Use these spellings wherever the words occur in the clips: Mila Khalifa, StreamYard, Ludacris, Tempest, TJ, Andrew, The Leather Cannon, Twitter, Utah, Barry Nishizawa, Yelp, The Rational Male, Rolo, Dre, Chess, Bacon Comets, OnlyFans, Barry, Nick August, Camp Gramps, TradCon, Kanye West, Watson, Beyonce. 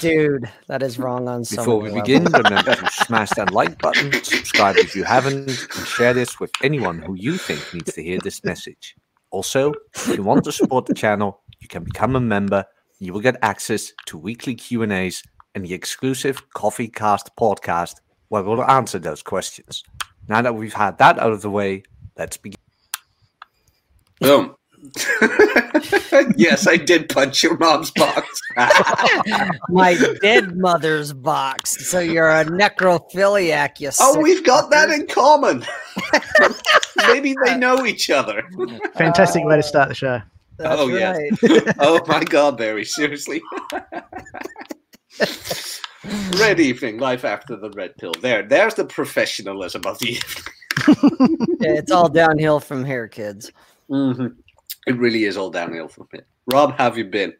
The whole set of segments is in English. Dude, that is wrong on so many levels. Before we begin, remember to smash that like button, subscribe if you haven't, and share this with anyone who you think needs to hear this message. Also, if you want to support the channel, you can become a member. You will get access to weekly Q&As and the exclusive Coffee Cast podcast where we'll answer those questions. Now that we've had that out of the way, let's begin. Boom. Yes, I did punch your mom's box. My dead mother's box. So you're a necrophiliac, you Oh, we've got that in common. Maybe they know each other. Fantastic way to start the show. Oh, right. Yeah. Oh, my God, Barry. Seriously. Red evening, life after the red pill. There's the professionalism of the evening. Yeah, it's all downhill from here, kids. Mm-hmm. It really is all downhill from here. Rob, have you been?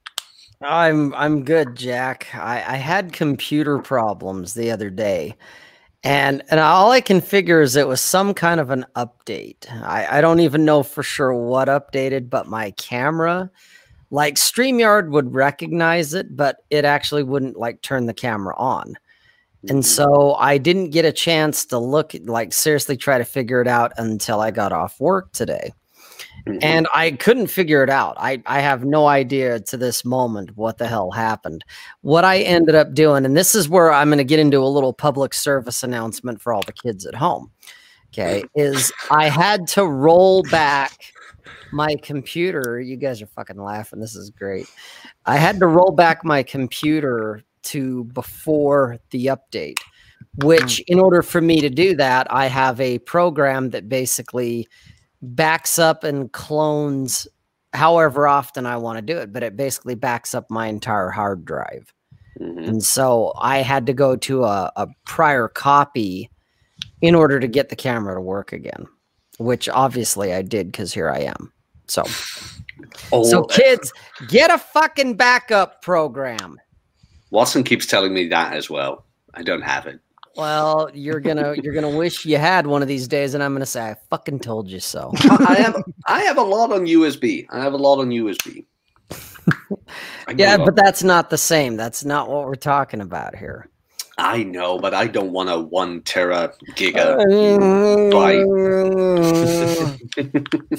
I'm good, Jack. I had computer problems the other day, and all I can figure is it was some kind of an update. I don't even know for sure what updated, but my camera, like StreamYard would recognize it, but it actually wouldn't like turn the camera on. And so I didn't get a chance to look, like seriously try to figure it out until I got off work today. Mm-hmm. And I couldn't figure it out. I have no idea to this moment what the hell happened. What I ended up doing, and this is where I'm going to get into a little public service announcement for all the kids at home, okay, is I had to roll back my computer. You guys are fucking laughing. This is great. I had to roll back my computer to before the update, which in order for me to do that, I have a program that basically backs up and clones however often I want to do it, but it basically backs up my entire hard drive. Mm-hmm. And so I had to go to a prior copy in order to get the camera to work again, which obviously I did because here I am. So kids, get a fucking backup program. Watson keeps telling me that as well. I don't have it. Well, you're gonna wish you had one of these days, and I'm gonna say I fucking told you so. I have a lot on USB. I have a lot on USB. Yeah, but that's not the same. That's not what we're talking about here. I know, but I don't want a 1 terabyte.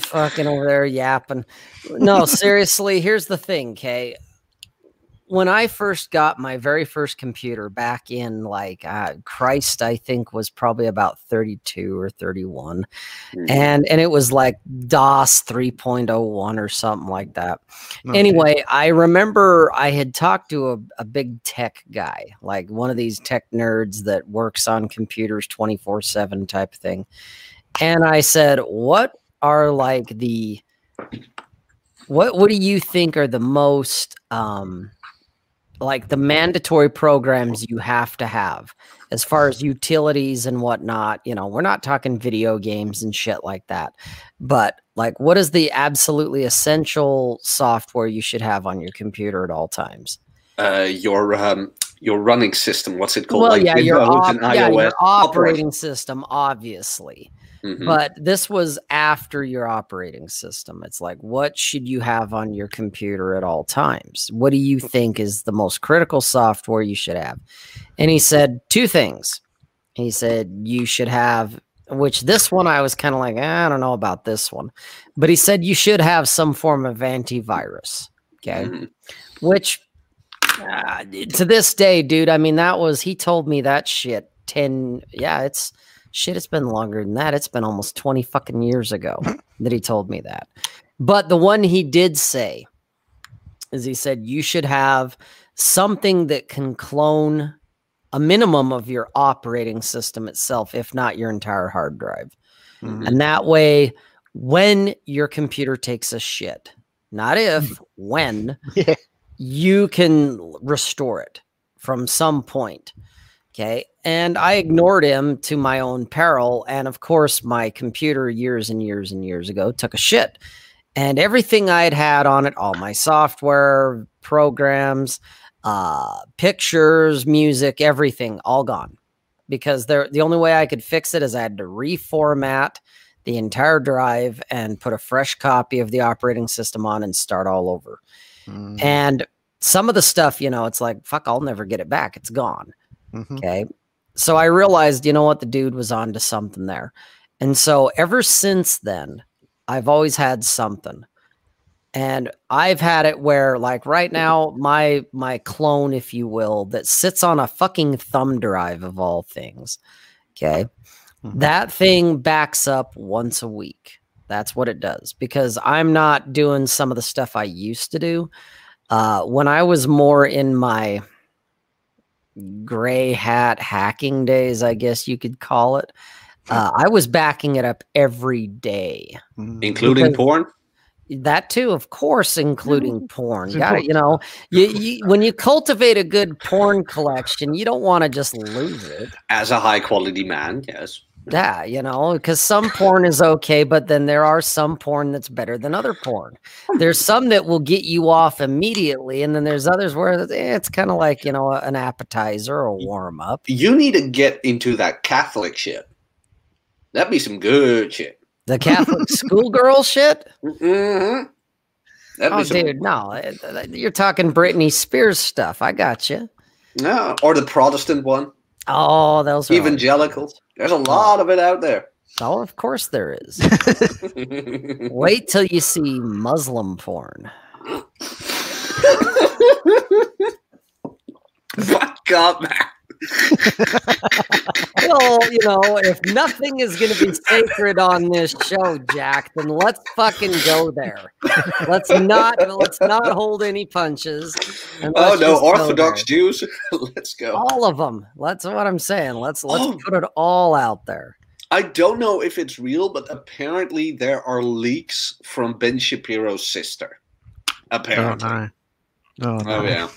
Fucking over there yapping. No, seriously. Here's the thing, Kay. When I first got my very first computer back in like Christ, I think was probably about 32 or 31. Mm-hmm. And it was like DOS 3.01 or something like that. Okay. Anyway, I remember I had talked to a big tech guy, like one of these tech nerds that works on computers 24/7 type thing. And I said, what do you think are the most, like the mandatory programs you have to have as far as utilities and whatnot? You know, we're not talking video games and shit like that, but like, what is the absolutely essential software you should have on your computer at all times? Your running system. What's it called? Well, like yeah, your operating system, obviously. Mm-hmm. But this was after your operating system. It's like, what should you have on your computer at all times? What do you think is the most critical software you should have? And he said two things. He said you should have, which this one I was kind of like, I don't know about this one. But he said you should have some form of antivirus, okay? Mm-hmm. Which to this day, dude, I mean, he told me that shit 10, yeah, it's, shit, it's been longer than that. It's been almost 20 fucking years ago that he told me that. But the one he did say is he said you should have something that can clone a minimum of your operating system itself, if not your entire hard drive. Mm-hmm. And that way, when your computer takes a shit, not if, when, you can restore it from some point. Okay. And I ignored him to my own peril. And of course, my computer years and years and years ago took a shit. And everything I'd had on it, all my software, programs, pictures, music, everything, all gone. Because the only way I could fix it is I had to reformat the entire drive and put a fresh copy of the operating system on and start all over. Mm. And Some of the stuff, you know, it's like, fuck, I'll never get it back. It's gone. Mm-hmm. Okay. So I realized, you know what, the dude was onto something there. And so ever since then, I've always had something. And I've had it where, like, right now, my clone, if you will, that sits on a fucking thumb drive of all things. Okay. Mm-hmm. That thing backs up once a week. That's what it does, because I'm not doing some of the stuff I used to do. When I was more in my gray hat hacking days, I guess you could call it, I was backing it up every day. Including porn? That too, of course, including porn. Got it. You know, when you cultivate a good porn collection, you don't want to just lose it. As a high quality man, yes. Yeah, you know, because some porn is okay, but then there are some porn that's better than other porn. There's some that will get you off immediately, and then there's others where it's kind of like, you know, an appetizer or a warm up. You need to get into that Catholic shit. That'd be some good shit. The Catholic schoolgirl shit? Mm-hmm. Oh, dude, no. You're talking Britney Spears stuff. I got you. No, or the Protestant one. Oh, those are evangelicals. There's a lot of it out there. Oh, of course there is. Wait till you see Muslim porn. Fuck up, man. Well, you know, if nothing is going to be sacred on this show, Jack, then let's fucking go there. Let's not hold any punches. Oh no, Orthodox Jews, let's go. All of them. That's what I'm saying. Let's put it all out there. I don't know if it's real, but apparently there are leaks from Ben Shapiro's sister. Apparently. Oh yeah.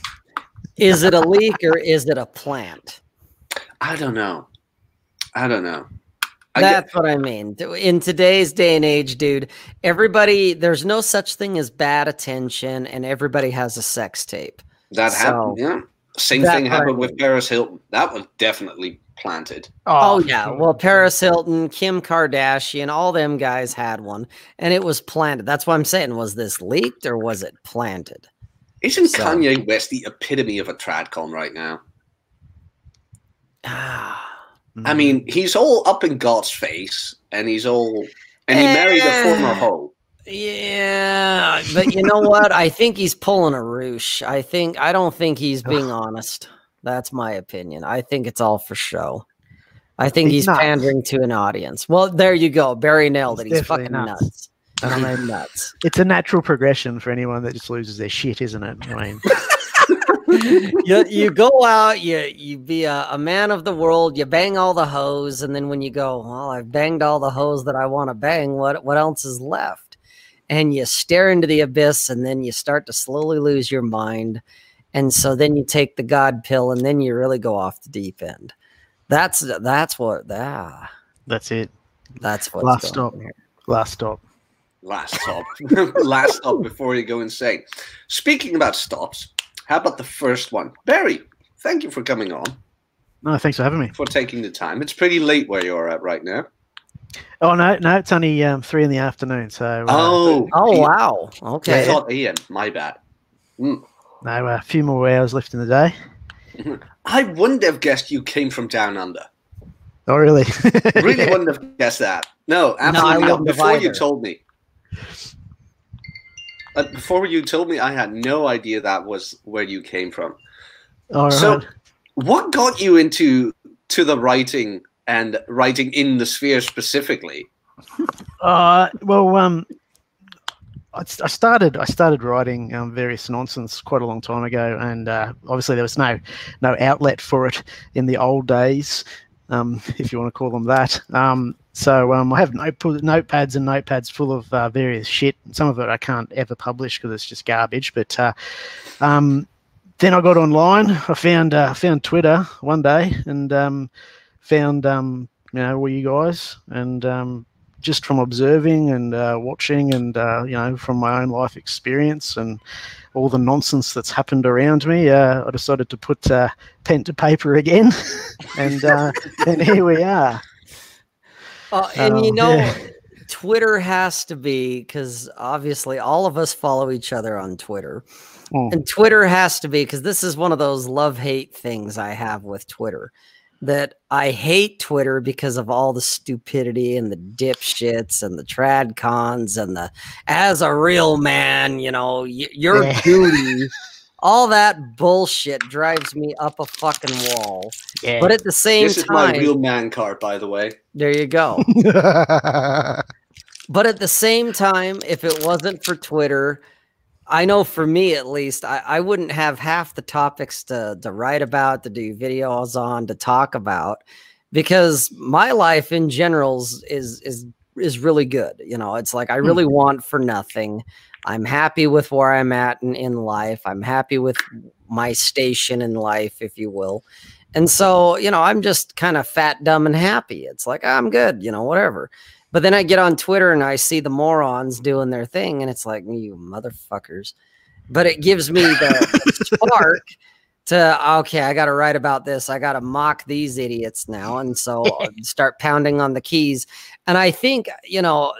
Is it a leak or is it a plant? I don't know. That's what I mean. In today's day and age, dude, everybody, there's no such thing as bad attention, and everybody has a sex tape. That happened, yeah. Same thing happened with Paris Hilton. That was definitely planted. Oh, yeah. Well, Paris Hilton, Kim Kardashian, all them guys had one, and it was planted. That's what I'm saying. Was this leaked or was it planted? Isn't Kanye West the epitome of a tradcon right now? I mean, he's all up in God's face, and he married a former hoe. Yeah, but you know what? I think he's pulling a ruse. I don't think he's being honest. That's my opinion. I think it's all for show. I think he's pandering to an audience. Well, there you go. Barry nailed it. He's fucking nuts. I mean, nuts. It's a natural progression for anyone that just loses their shit, isn't it? I mean, you go out, you be a man of the world, you bang all the hoes, and then when you go, well, I've banged all the hoes that I want to bang, what else is left? And you stare into the abyss, and then you start to slowly lose your mind, and so then you take the God pill, and then you really go off the deep end. That's it. That's what's Last stop. Last stop before you go insane. Speaking about stops, how about the first one? Barry, thank you for coming on. No, thanks for having me. For taking the time. It's pretty late where you're at right now. Oh, no, it's only 3 in the afternoon. So. Ian. Wow. Okay. I thought Ian, my bad. Mm. No, a few more hours left in the day. I wouldn't have guessed you came from down under. Oh, really? Really wouldn't have guessed that. No, absolutely not. Before you told me, I had no idea that was where you came from. All so right. What got you into the writing and writing in the sphere specifically? I started writing various nonsense quite a long time ago, and obviously there was no outlet for it in the old days, if you want to call them that. So I have notepads full of various shit. Some of it I can't ever publish because it's just garbage. But then I got online. I found Twitter one day and found you know, all you guys, and just from observing and watching and you know, from my own life experience and all the nonsense that's happened around me, I decided to put pen to paper again, and here we are. And you know, Twitter has to be, because obviously all of us follow each other on Twitter. And Twitter has to be, because this is one of those love-hate things I have with Twitter, that I hate Twitter because of all the stupidity and the dipshits and the trad cons and the, as a real man, you know, your duty, all that bullshit drives me up a fucking wall. Yeah. But at the same time, this is my real man card, by the way. There you go. But at the same time, if it wasn't for Twitter, I know for me at least, I wouldn't have half the topics to write about, to do videos on, to talk about, because my life in general is really good. You know, it's like I really want for nothing. I'm happy with where I'm at in life. I'm happy with my station in life, if you will. And so, you know, I'm just kind of fat, dumb, and happy. It's like, I'm good, you know, whatever. But then I get on Twitter and I see the morons doing their thing, and it's like, you motherfuckers. But it gives me the spark to, okay, I got to write about this. I got to mock these idiots now. And so start pounding on the keys. And I think, you know,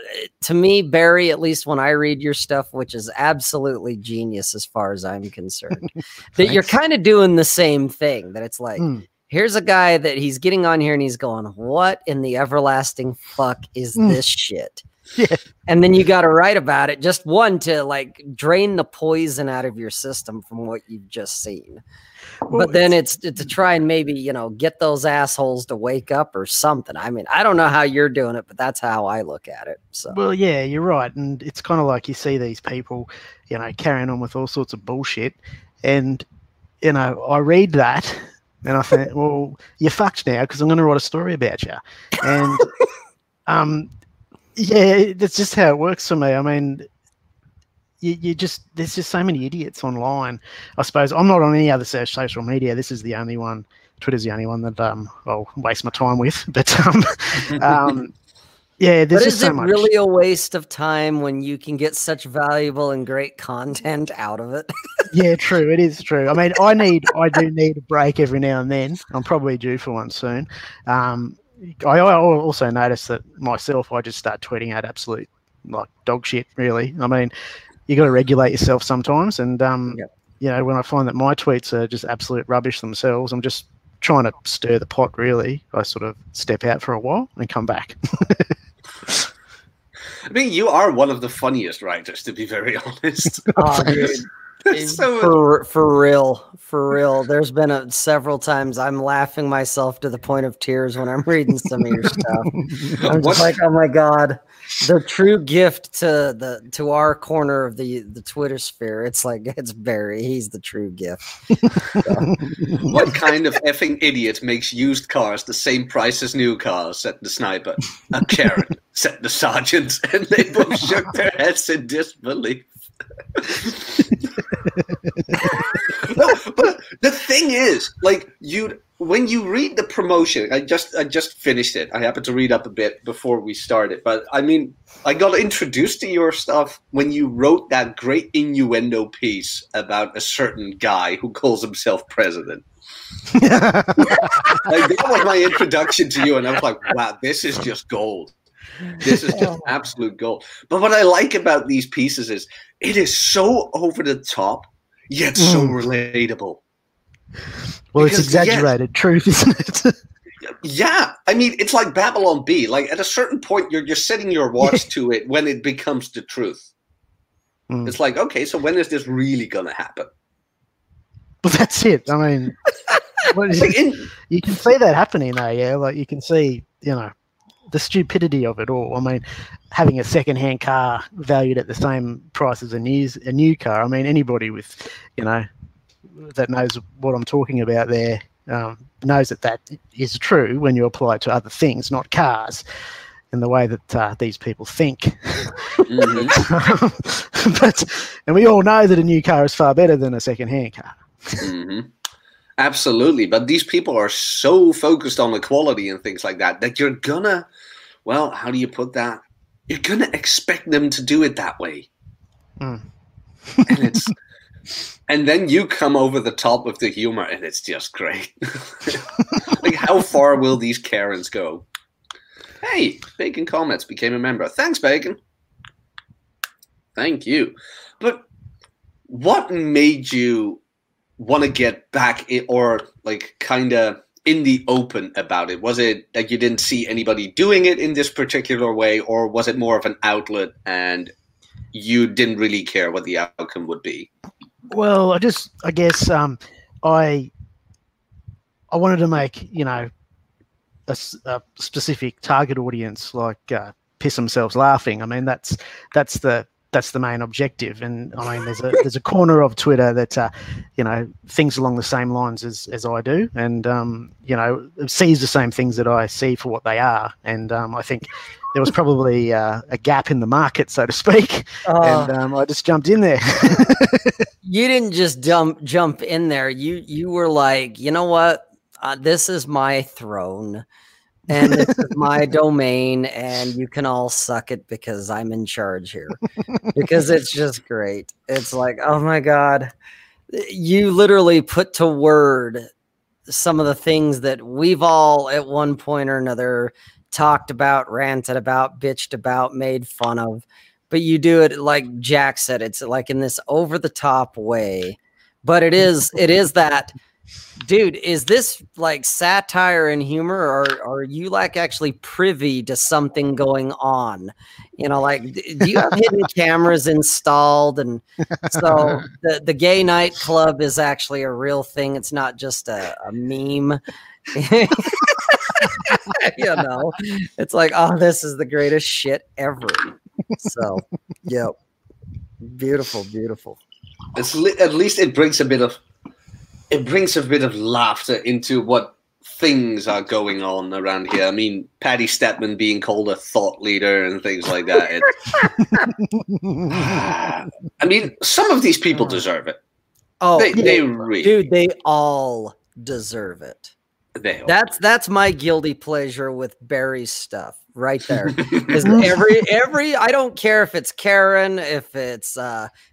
to me, Barry, at least when I read your stuff, which is absolutely genius as far as I'm concerned, that you're kind of doing the same thing, that it's like, here's a guy that he's getting on here and he's going, what in the everlasting fuck is this shit? Yeah. And then you got to write about it. Just one, to like drain the poison out of your system from what you've just seen. Well, but then it's to try and maybe, you know, get those assholes to wake up or something. I mean, I don't know how you're doing it, but that's how I look at it. So, well, yeah, you're right. And it's kind of like you see these people, you know, carrying on with all sorts of bullshit. And, you know, I read that. And I think, well, you're fucked now because I'm going to write a story about you. And, yeah, that's just how it works for me. I mean, you just, there's just so many idiots online, I suppose. I'm not on any other social media. This is the only one. Twitter's the only one that I'll waste my time with. But, yeah, there's just so much. But is it really a waste of time when you can get such valuable and great content out of it? Yeah, true. It is true. I mean, I do need a break every now and then. I'm probably due for one soon. I also notice that myself, I just start tweeting out absolute like dog shit, really. I mean, you got to regulate yourself sometimes. And, you know, when I find that my tweets are just absolute rubbish themselves, I'm just trying to stir the pot, really. I sort of step out for a while and come back. I mean, you are one of the funniest writers, to be very honest. Oh, dude. So for real, there's been several times I'm laughing myself to the point of tears when I'm reading some of your stuff. I'm just like, oh my god, the true gift to the our corner of the Twitter sphere. It's like, it's Barry. He's the true gift. What kind of effing idiot makes used cars the same price as new cars? Said the sniper. A Karen, said the sergeant, and they both shook their heads in disbelief. No, but the thing is, like, when you read the promotion, I just finished it. I happened to read up a bit before we started, but I mean, I got introduced to your stuff when you wrote that great innuendo piece about a certain guy who calls himself president. Like, that was my introduction to you, and I was like, wow, this is just gold. This is just absolute gold. But what I like about these pieces is it is so over the top, yet so relatable. Well, because it's exaggerated truth, isn't it? Yeah. I mean, it's like Babylon B. Like, at a certain point, you're setting your watch to it when it becomes the truth. It's like, okay, so when is this really going to happen? But that's it. I mean, you can see that happening though, yeah? Like, you can see, you know, the stupidity of it all. I mean, having a second-hand car valued at the same price as a new car. I mean, anybody with, you know, that knows what I'm talking about there knows that is true when you apply it to other things, not cars, and the way that these people think. And we all know that a new car is far better than a second-hand car. Absolutely, but these people are so focused on equality and things like that, that you're gonna, well, how do you put that? You're gonna expect them to do it that way. And and then you come over the top of the humor, and it's just great. Like, how far will these Karens go? Hey, Bacon Comets became a member. Thanks, Bacon. Thank you. But what made you want to get back in, or like kind of in the open about it? Was it that you didn't see anybody doing it in this particular way, or was it more of an outlet and you didn't really care what the outcome would be? Well, I wanted to make, you know, a specific target audience, like piss themselves laughing. I mean, that's the main objective. And I mean, there's a corner of Twitter that, you know, things along the same lines as I do, and you know, sees the same things that I see for what they are. And I think there was probably a gap in the market, so to speak, and I just jumped in there. You didn't just jump in there. You were like, you know what? This is my throne, and this is my domain, and you can all suck it because I'm in charge here. Because it's just great. It's like, oh my God, you literally put to word some of the things that we've all at one point or another talked about, ranted about, bitched about, made fun of. But you do it like Jack said. It's like in this over the top way, but it is that. Dude, is this like satire and humor, or are you like actually privy to something going on? You know, like, do you have hidden cameras installed? And so the gay nightclub is actually a real thing. It's not just a meme. You know, it's like, oh, this is the greatest shit ever. So, yep. Beautiful, beautiful. At least it brings a bit of... It brings a bit of laughter into what things are going on around here. I mean, Patty Stepman being called a thought leader and things like that. I mean, some of these people deserve it. Oh, they really, dude, they all deserve it. They all. That's my guilty pleasure with Barry's stuff right there. Is every I don't care if it's Karen, if it's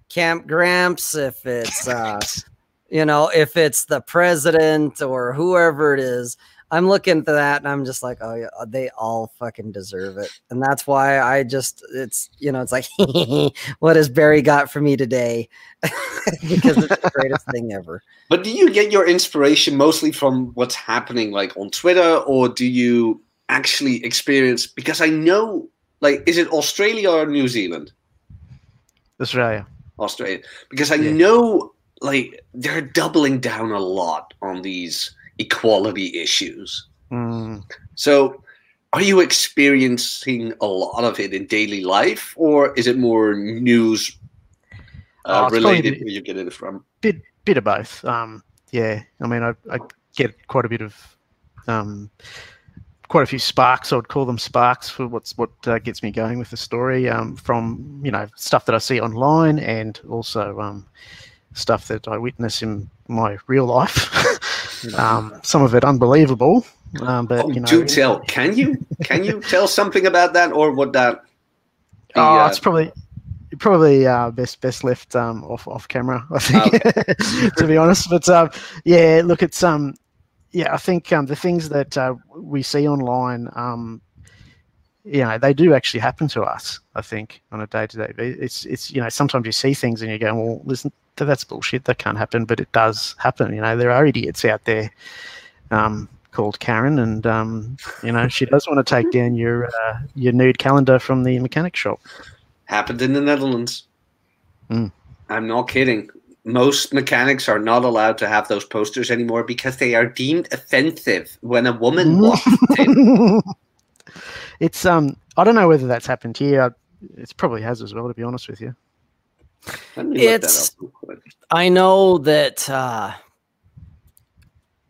Camp Gramps, if it's. You know, if it's the president or whoever it is, I'm looking for that and I'm just like, oh yeah, they all fucking deserve it. And that's why I just, it's, you know, it's like, what has Barry got for me today? Because it's the greatest thing ever. But do you get your inspiration mostly from what's happening like on Twitter, or do you actually experience, because I know, like, is it Australia or New Zealand? Australia. Australia. Because I know... Like, they're doubling down a lot on these equality issues. Mm. So are you experiencing a lot of it in daily life, or is it more news related where you get it from? Bit of both. Yeah. I mean, I get quite a bit of, quite a few sparks. I would call them sparks for what gets me going with the story, from, you know, stuff that I see online and also, stuff that I witness in my real life. Some of it unbelievable. But you know, do tell. Can you tell something about that, or would that? Be, it's probably best left off camera, I think. Okay. To be honest, but yeah, look, it's I think the things that we see online, you know, they do actually happen to us. I think on a day-to-day, it's you know, sometimes you see things and you go, well, listen. That's bullshit. That can't happen, but it does happen. You know, there are idiots out there called Karen, and you know, she does want to take down your nude calendar from the mechanic shop. Happened in the Netherlands. Mm. I'm not kidding. Most mechanics are not allowed to have those posters anymore because they are deemed offensive when a woman walks in. It's I don't know whether that's happened here. It probably has as well, to be honest with you. It's. I know that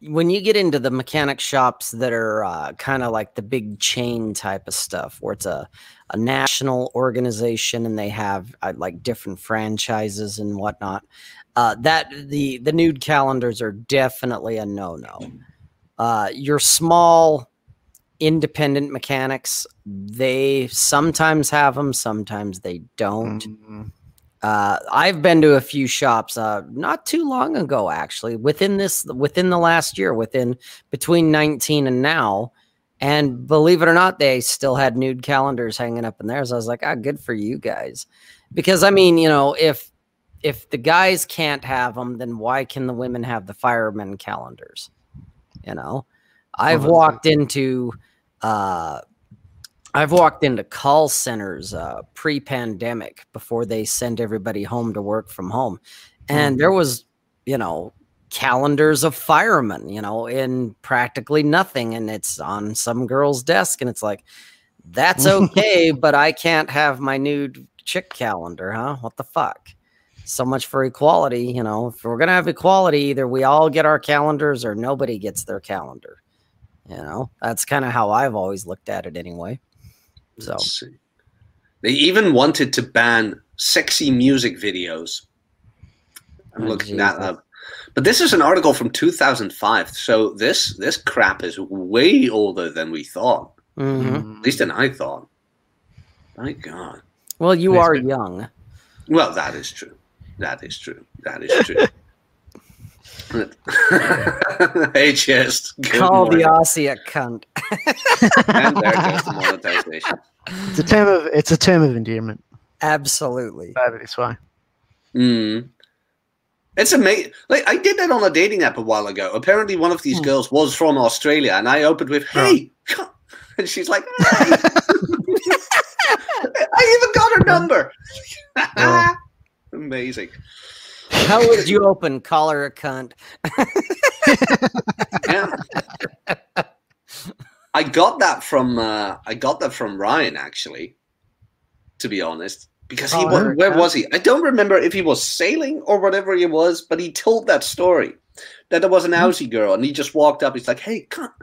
when you get into the mechanic shops that are kind of like the big chain type of stuff, where it's a national organization and they have like different franchises and whatnot, that the nude calendars are definitely a no-no. Your small independent mechanics, they sometimes have them, sometimes they don't. Mm-hmm. I've been to a few shops not too long ago, actually, within the last year, between 19 and now. And believe it or not, they still had nude calendars hanging up in theirs. So I was like, ah, good for you guys. Because, I mean, you know, if if the guys can't have them, then why can the women have the firemen calendars? You know, I've walked into call centers pre-pandemic before they sent everybody home to work from home. And there was, you know, calendars of firemen, you know, in practically nothing. And it's on some girl's desk. And it's like, that's okay, but I can't have my nude chick calendar, huh? What the fuck? So much for equality. You know, if we're going to have equality, either we all get our calendars or nobody gets their calendar. You know, that's kind of how I've always looked at it anyway. So let's see. They even wanted to ban sexy music videos. I'm looking that up. But this is an article from 2005. So this crap is way older than we thought. Mm-hmm. At least than I thought. My God. Well, you are young. Well, that is true. That is true. That is true. Hey, Chess. Call morning. The Aussie a cunt. And there goes the monetization. It's a term of endearment. Absolutely. That's why. Mm. It's amazing. Like, I did that on a dating app a while ago. Apparently, one of these girls was from Australia, and I opened with, "Hey," and she's like, "Hey." I even got her number. Yeah. Amazing. How would you open? Call her a cunt. Yeah. I got that from Ryan, actually. To be honest. Because he was he? I don't remember if he was sailing or whatever he was, but he told that story that there was an Aussie girl, and he just walked up. He's like, "Hey, come,"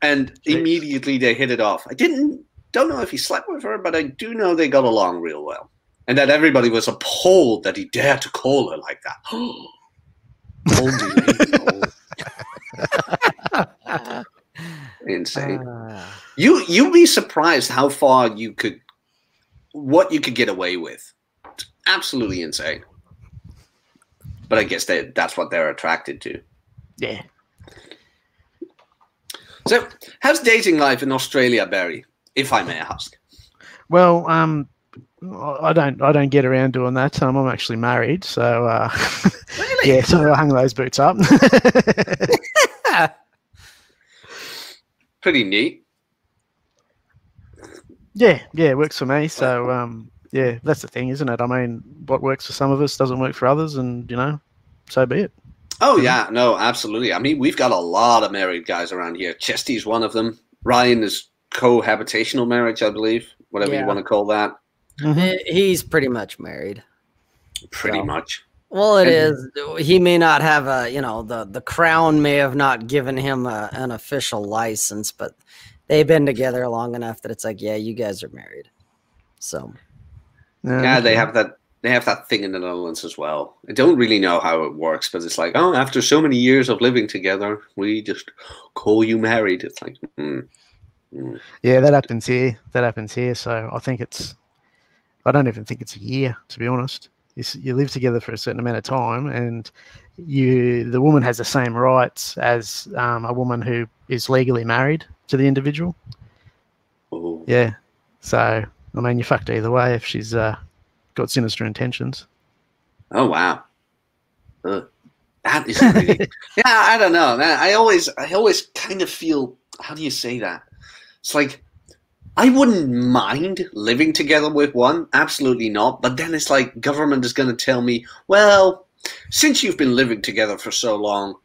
and immediately they hit it off. I don't know if he slept with her, but I do know they got along real well, and that everybody was appalled that he dared to call her like that. Holy insane! You'd be surprised how far you could. What you could get away with. It's absolutely insane. But I guess that's what they're attracted to. Yeah. So how's dating life in Australia, Barry, if I may ask? Well, I don't get around doing that. I'm actually married, so really? Yeah, so I hung those boots up. Pretty neat. Yeah, it works for me. So, yeah, that's the thing, isn't it? I mean, what works for some of us doesn't work for others, and, you know, so be it. Oh, yeah, no, absolutely. I mean, we've got a lot of married guys around here. Chesty's one of them. Ryan is cohabitational marriage, I believe, whatever you want to call that. Mm-hmm. He's pretty much married. Pretty much. Well, it is. He may not have a, you know, the crown may have not given him an official license, but they've been together long enough that it's like, yeah, you guys are married. So yeah, they have that thing in the Netherlands as well. I don't really know how it works, but it's like, oh, after so many years of living together, we just call you married. It's like, yeah, that happens here. So I don't even think it's a year, to be honest. You live together for a certain amount of time, and the woman has the same rights as a woman who is legally married to the individual. Ooh. Yeah. So, I mean, you're fucked either way if she's got sinister intentions. Oh, wow. That is really... Yeah, I don't know. I always kind of feel... How do you say that? It's like, I wouldn't mind living together with one. Absolutely not. But then it's like government is going to tell me, well, since you've been living together for so long,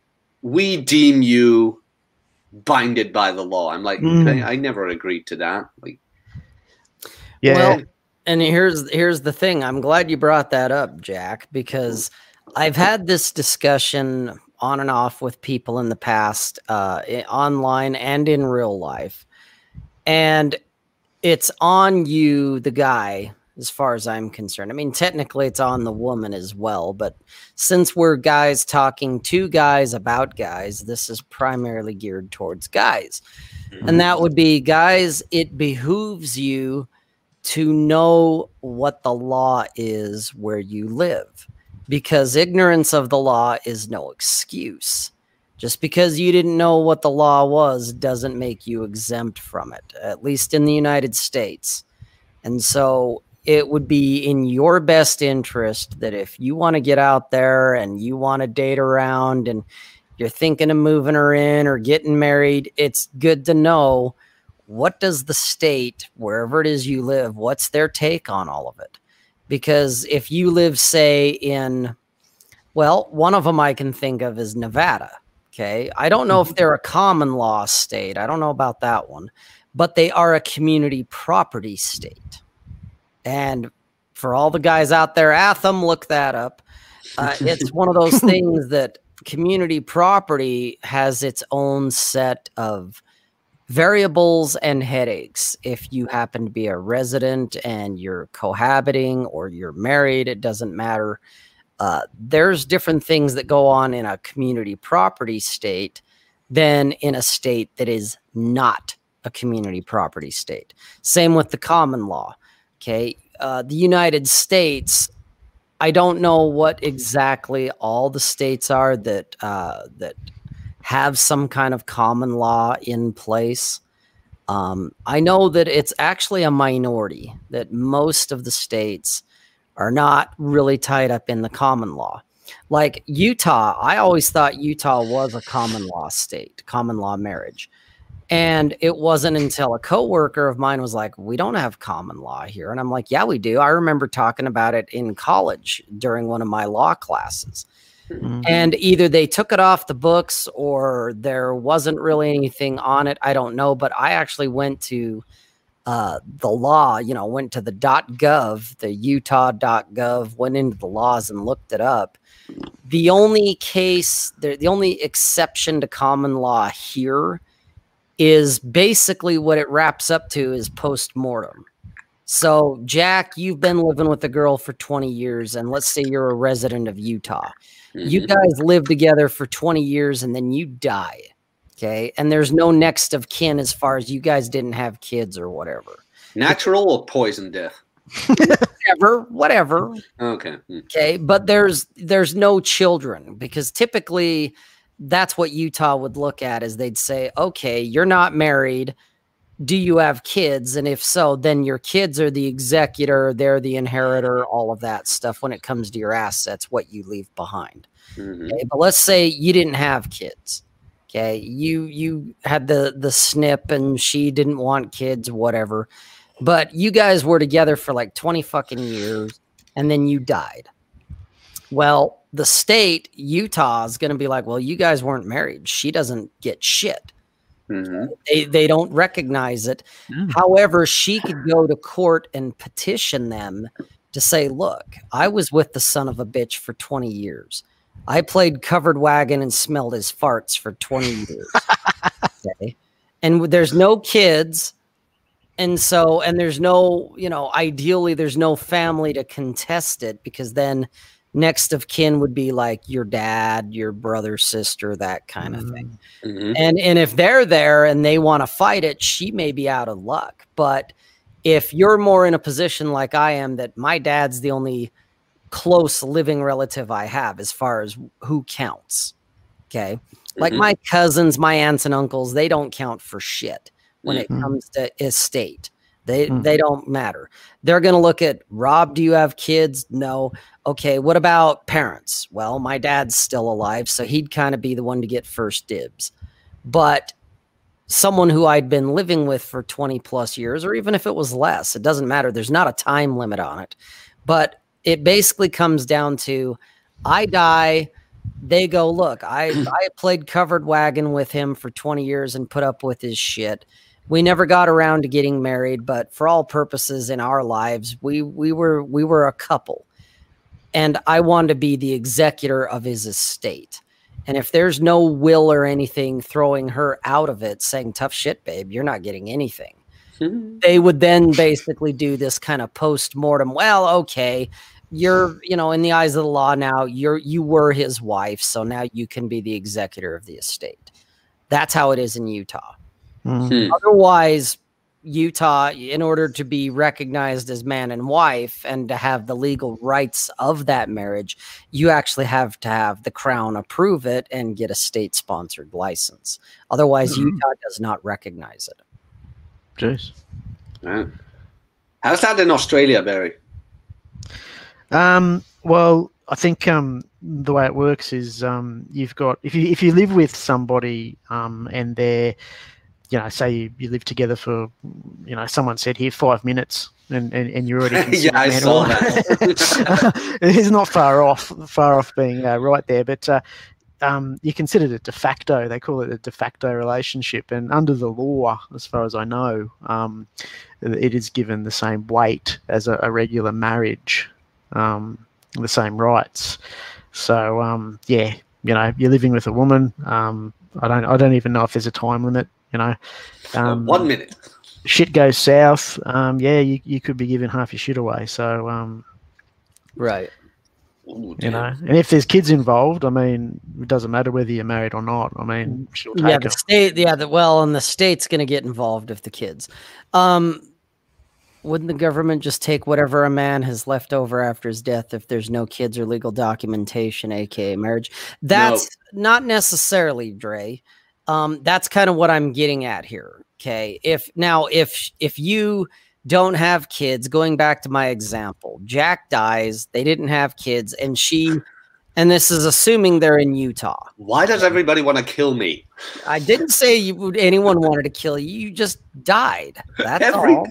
we deem you binded by the law. I'm like, okay, I never agreed to that. Like, yeah. Well, and here's the thing. I'm glad you brought that up, Jack, because I've had this discussion on and off with people in the past, online and in real life. And it's on you, the guy, as far as I'm concerned. I mean, technically it's on the woman as well, but since we're guys talking to guys about guys, this is primarily geared towards guys. And that would be, guys, it behooves you to know what the law is where you live, because ignorance of the law is no excuse. Just because you didn't know what the law was doesn't make you exempt from it, at least in the United States. And so it would be in your best interest that if you want to get out there and you want to date around and you're thinking of moving her in or getting married, it's good to know what does the state, wherever it is you live, what's their take on all of it? Because if you live, say, in, well, one of them I can think of is Nevada. Okay. I don't know if they're a common law state. I don't know about that one, but they are a community property state. And for all the guys out there, Atham, look that up. It's one of those things that community property has its own set of variables and headaches. If you happen to be a resident and you're cohabiting or you're married, it doesn't matter. There's different things that go on in a community property state than in a state that is not a community property state. Same with the common law. Okay. The United States, I don't know what exactly all the states are that, that have some kind of common law in place. I know that it's actually a minority, that most of the states are not really tied up in the common law. Like Utah, I always thought Utah was a common law state, common law marriage. And it wasn't until a coworker of mine was like, we don't have common law here. And I'm like, yeah, we do. I remember talking about it in college during one of my law classes. Mm-hmm. And either they took it off the books or there wasn't really anything on it. I don't know. But I actually went to the law, you know, went to the .gov, the Utah.gov, went into the laws and looked it up. The only case, the only exception to common law here is basically what it wraps up to is post-mortem. So, Jack, you've been living with a girl for 20 years, and let's say you're a resident of Utah. Mm-hmm. You guys live together for 20 years, and then you die, okay? And there's no next of kin as far as you guys didn't have kids or whatever. Natural or poison death? Whatever. Okay. Okay, but there's no children, because typically – that's what Utah would look at is they'd say, okay, you're not married. Do you have kids? And if so, then your kids are the executor. They're the inheritor, all of that stuff. When it comes to your assets, what you leave behind. Mm-hmm. Okay, but let's say you didn't have kids. Okay. You had the SNP and she didn't want kids, whatever, but you guys were together for like 20 fucking years and then you died. Well, the state, Utah, is going to be like, well, you guys weren't married. She doesn't get shit. Mm-hmm. They don't recognize it. Mm-hmm. However, she could go to court and petition them to say, look, I was with the son of a bitch for 20 years. I played covered wagon and smelled his farts for 20 years. Okay. And there's no kids. And so, and there's no, you know, ideally there's no family to contest it because then next of kin would be like your dad, your brother, sister, that kind of thing. Mm-hmm. And if they're there and they want to fight it, she may be out of luck. But if you're more in a position like I am that my dad's the only close living relative I have as far as who counts. Okay. Mm-hmm. Like my cousins, my aunts and uncles, they don't count for shit when mm-hmm. it comes to estate. They don't matter. They're going to look at, Rob, do you have kids? No. Okay, what about parents? Well, my dad's still alive, so he'd kind of be the one to get first dibs. But someone who I'd been living with for 20 plus years, or even if it was less, it doesn't matter. There's not a time limit on it. But it basically comes down to, I die, they go, look, I played covered wagon with him for 20 years and put up with his shit. We never got around to getting married, but for all purposes in our lives, we were a couple, and I wanted to be the executor of his estate. And if there's no will or anything throwing her out of it, saying tough shit, babe, you're not getting anything. They would then basically do this kind of post-mortem. Well, okay, you're, you know, in the eyes of the law now, you were his wife. So now you can be the executor of the estate. That's how it is in Utah. Mm-hmm. Otherwise, Utah, in order to be recognized as man and wife and to have the legal rights of that marriage, you actually have to have the crown approve it and get a state-sponsored license. Otherwise, Utah does not recognize it. Jeez. Yeah. How's that in Australia, Barry? Well, I think the way it works is you've got, if you live with somebody and they're, you know, say you live together for, you know, someone said here 5 minutes and you're already yeah, I saw that. It's not far off being right there, but you considered it de facto. They call it a de facto relationship, and under the law, as far as I know, it is given the same weight as a regular marriage, the same rights. So yeah, you know, you're living with a woman. I don't even know if there's a time limit. You know, 1 minute shit goes south. Yeah, you could be giving half your shit away. So right. Ooh, you know, and if there's kids involved, I mean, it doesn't matter whether you're married or not. I mean, she'll take them. Well, and the state's going to get involved if the kids. Wouldn't the government just take whatever a man has left over after his death if there's no kids or legal documentation, aka marriage? That's not necessarily, Dre. That's kind of what I'm getting at here. Okay, if you don't have kids, going back to my example, Jack dies, they didn't have kids, and she, and this is assuming they're in Utah. Why does everybody want to kill me? I didn't say anyone wanted to kill you. You just died. That's all.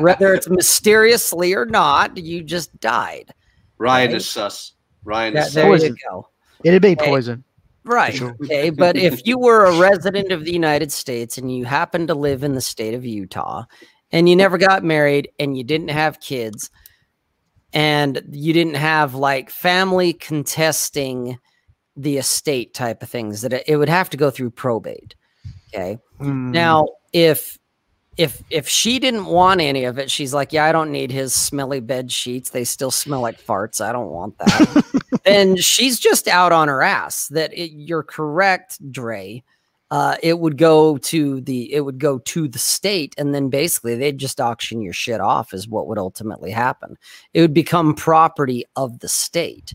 Whether it's mysteriously or not, you just died. Ryan is sus. Ryan is sus. There you go. It'd be poison. Right. Sure. Okay. But if you were a resident of the United States and you happened to live in the state of Utah and you never got married and you didn't have kids and you didn't have like family contesting the estate type of things, that it would have to go through probate. Okay. Mm. Now, if she didn't want any of it, she's like, yeah, I don't need his smelly bed sheets. They still smell like farts. I don't want that. And she's just out on her ass. You're correct, Dre. It would go to the state, and then basically they'd just auction your shit off is what would ultimately happen. It would become property of the state.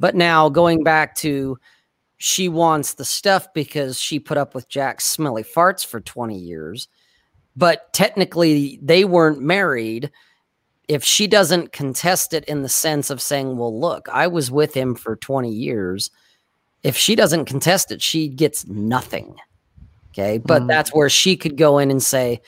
But now going back to, she wants the stuff because she put up with Jack's smelly farts for 20 years, but technically they weren't married. If she doesn't contest it in the sense of saying, well, look, I was with him for 20 years. If she doesn't contest it, she gets nothing. Okay. But that's where she could go in and say,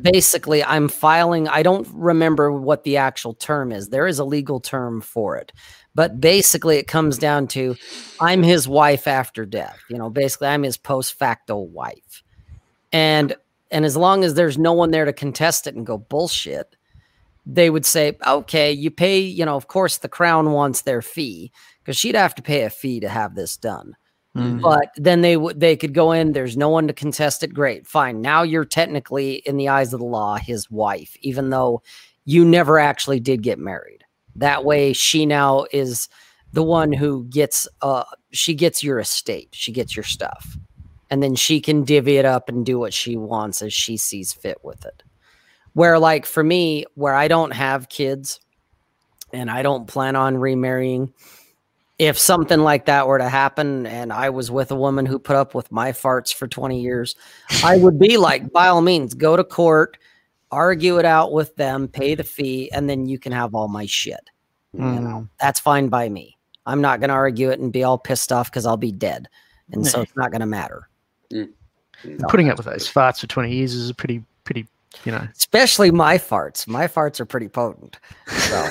basically, I'm filing. I don't remember what the actual term is. There is a legal term for it, but basically it comes down to, I'm his wife after death. You know, basically I'm his post facto wife. And as long as there's no one there to contest it and go bullshit, they would say, okay, you pay, you know, of course the crown wants their fee because she'd have to pay a fee to have this done. Mm-hmm. But then they could go in, there's no one to contest it. Great, fine. Now you're technically, in the eyes of the law, his wife, even though you never actually did get married. That way she now is the one who gets, she gets your estate. She gets your stuff. And then she can divvy it up and do what she wants as she sees fit with it. Where, like, for me, where I don't have kids and I don't plan on remarrying, if something like that were to happen and I was with a woman who put up with my farts for 20 years, I would be like, by all means, go to court, argue it out with them, pay the fee, and then you can have all my shit. Mm. You know, that's fine by me. I'm not going to argue it and be all pissed off because I'll be dead. And so it's not going to matter. Mm. No, putting up with those farts for 20 years is a pretty, you know, especially my farts. My farts are pretty potent. So.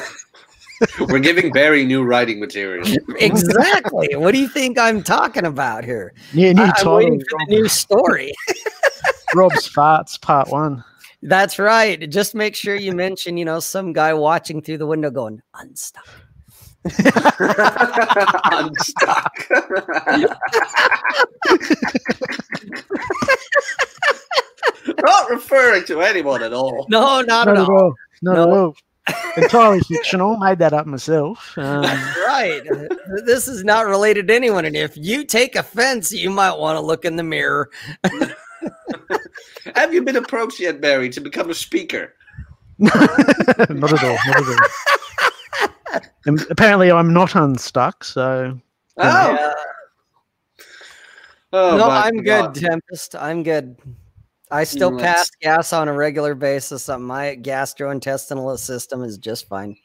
We're giving Barry new writing material. Exactly. What do you think I'm talking about here? Yeah, I'm waiting for the new story. Rob's farts, part 1. That's right. Just make sure you mention, you know, some guy watching through the window going, unstuck. I'm stuck. Not referring to anyone at all. No, not at all. Not at all. Entirely fictional. Made that up myself. Right. This is not related to anyone. And if you take offense, you might want to look in the mirror. Have you been approached yet, Barry, to become a speaker? Not at all. And apparently, I'm not unstuck. So, I'm good, Tempest. I'm good. I still pass gas on a regular basis. My gastrointestinal system is just fine.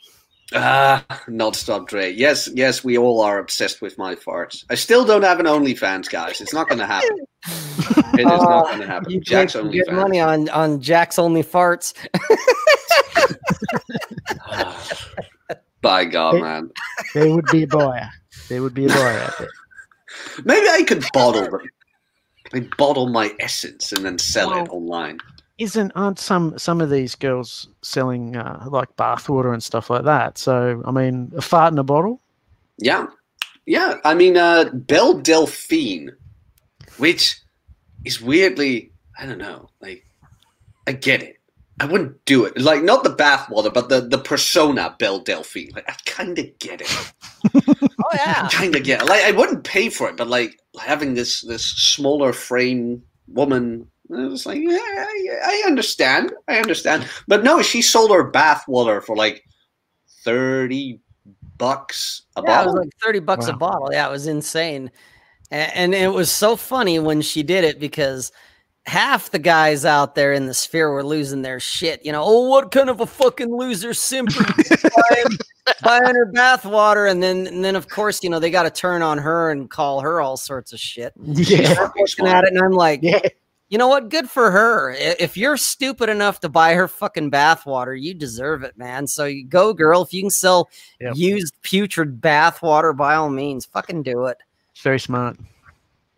Ah, nonstop Dre. Yes, yes, we all are obsessed with my farts. I still don't have an OnlyFans, guys. It's not going to happen. It is not going to happen. You Jack's OnlyFans. Get money on Jack's only farts. By God, man. They would be a boy. They would be a boy. I think. Maybe I could bottle them. I bottle my essence and then sell it online. Aren't some of these girls selling like bathwater and stuff like that? So I mean, a fart in a bottle. Yeah, yeah. I mean, Belle Delphine, which is weirdly, I don't know. Like, I get it. I wouldn't do it. Like, not the bathwater, but the persona Belle Delphine. Like, I kind of get it. Oh yeah, kind of get it. Like, I wouldn't pay for it, but like having this smaller frame woman. I was like, yeah, I understand. But no, she sold her bathwater for like $30 a bottle. It was like $30 a bottle. Yeah, it was insane. And it was so funny when she did it because half the guys out there in the sphere were losing their shit. You know, oh, what kind of a fucking loser simp buying her bathwater? And then of course, you know, they got to turn on her and call her all sorts of shit. Yeah, I'm looking at it and I'm like, yeah. You know what? Good for her. If you're stupid enough to buy her fucking bathwater, you deserve it, man. So you go, girl. If you can sell used putrid bathwater, by all means, fucking do it. Very smart.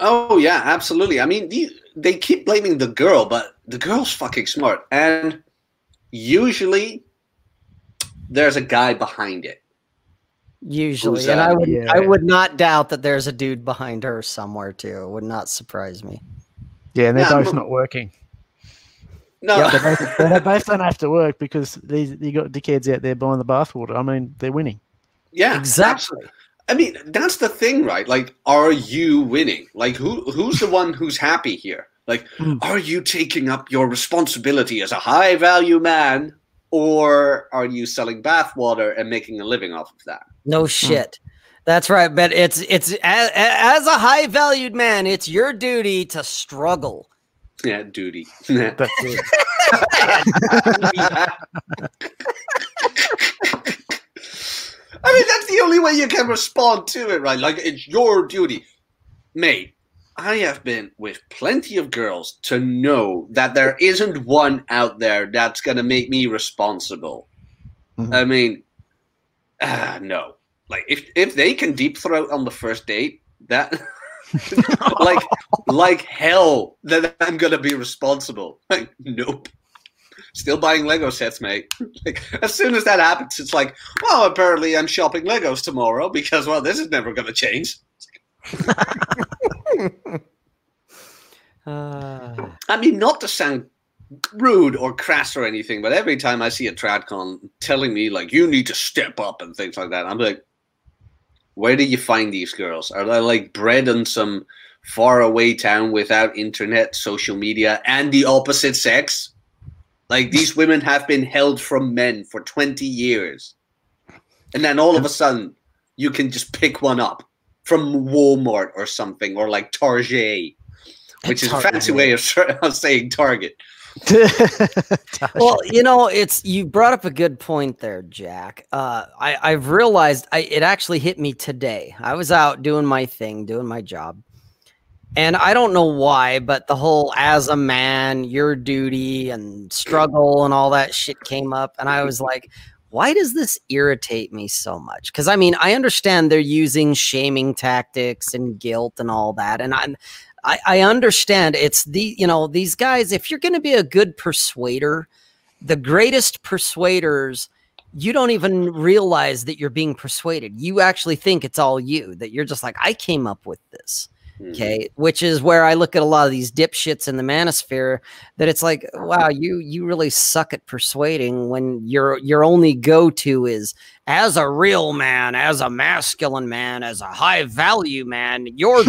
Oh, yeah, absolutely. I mean, they keep blaming the girl, but the girl's fucking smart. And usually there's a guy behind it. Usually. And I would not doubt that there's a dude behind her somewhere, too. It would not surprise me. Yeah, and they're both not working. No, they both don't have to work because you got dickheads out there buying the bathwater. I mean, they're winning. Yeah, exactly. I mean, that's the thing, right? Like, are you winning? Like, who's the one who's happy here? Like, are you taking up your responsibility as a high value man, or are you selling bathwater and making a living off of that? No shit. That's right, but it's as a high valued man, it's your duty to struggle. Yeah, duty. That's it. I mean, that's the only way you can respond to it, right? Like, it's your duty, mate. I have been with plenty of girls to know that there isn't one out there that's gonna make me responsible. Mm-hmm. I mean, no. Like, if they can deep throat on the first date, that like hell, then I'm gonna be responsible. Like, nope. Still buying Lego sets, mate. Like, as soon as that happens, it's like, well, apparently I'm shopping Legos tomorrow because, well, this is never gonna change. I mean, not to sound rude or crass or anything, but every time I see a TradCon telling me like you need to step up and things like that, I'm like, where do you find these girls? Are they like bred in some faraway town without internet, social media, and the opposite sex? Like, these women have been held from men for 20 years. And then all of a sudden, you can just pick one up from Walmart or something, or like Target, which is a fancy way of saying Target. Well, you know, you brought up a good point there, Jack. I've realized it actually hit me today. I was out doing my thing, doing my job, and I don't know why, but the whole as a man, your duty and struggle and all that shit came up, and I was like, why does this irritate me so much? Because I mean, I understand they're using shaming tactics and guilt and all that, and I understand it's these guys, if you're going to be a good persuader, the greatest persuaders, you don't even realize that you're being persuaded. You actually think it's all you, that you're just like, I came up with this. Okay. Which is where I look at a lot of these dipshits in the manosphere that it's like, wow, you really suck at persuading when your only go-to is as a real man, as a masculine man, as a high value man, you're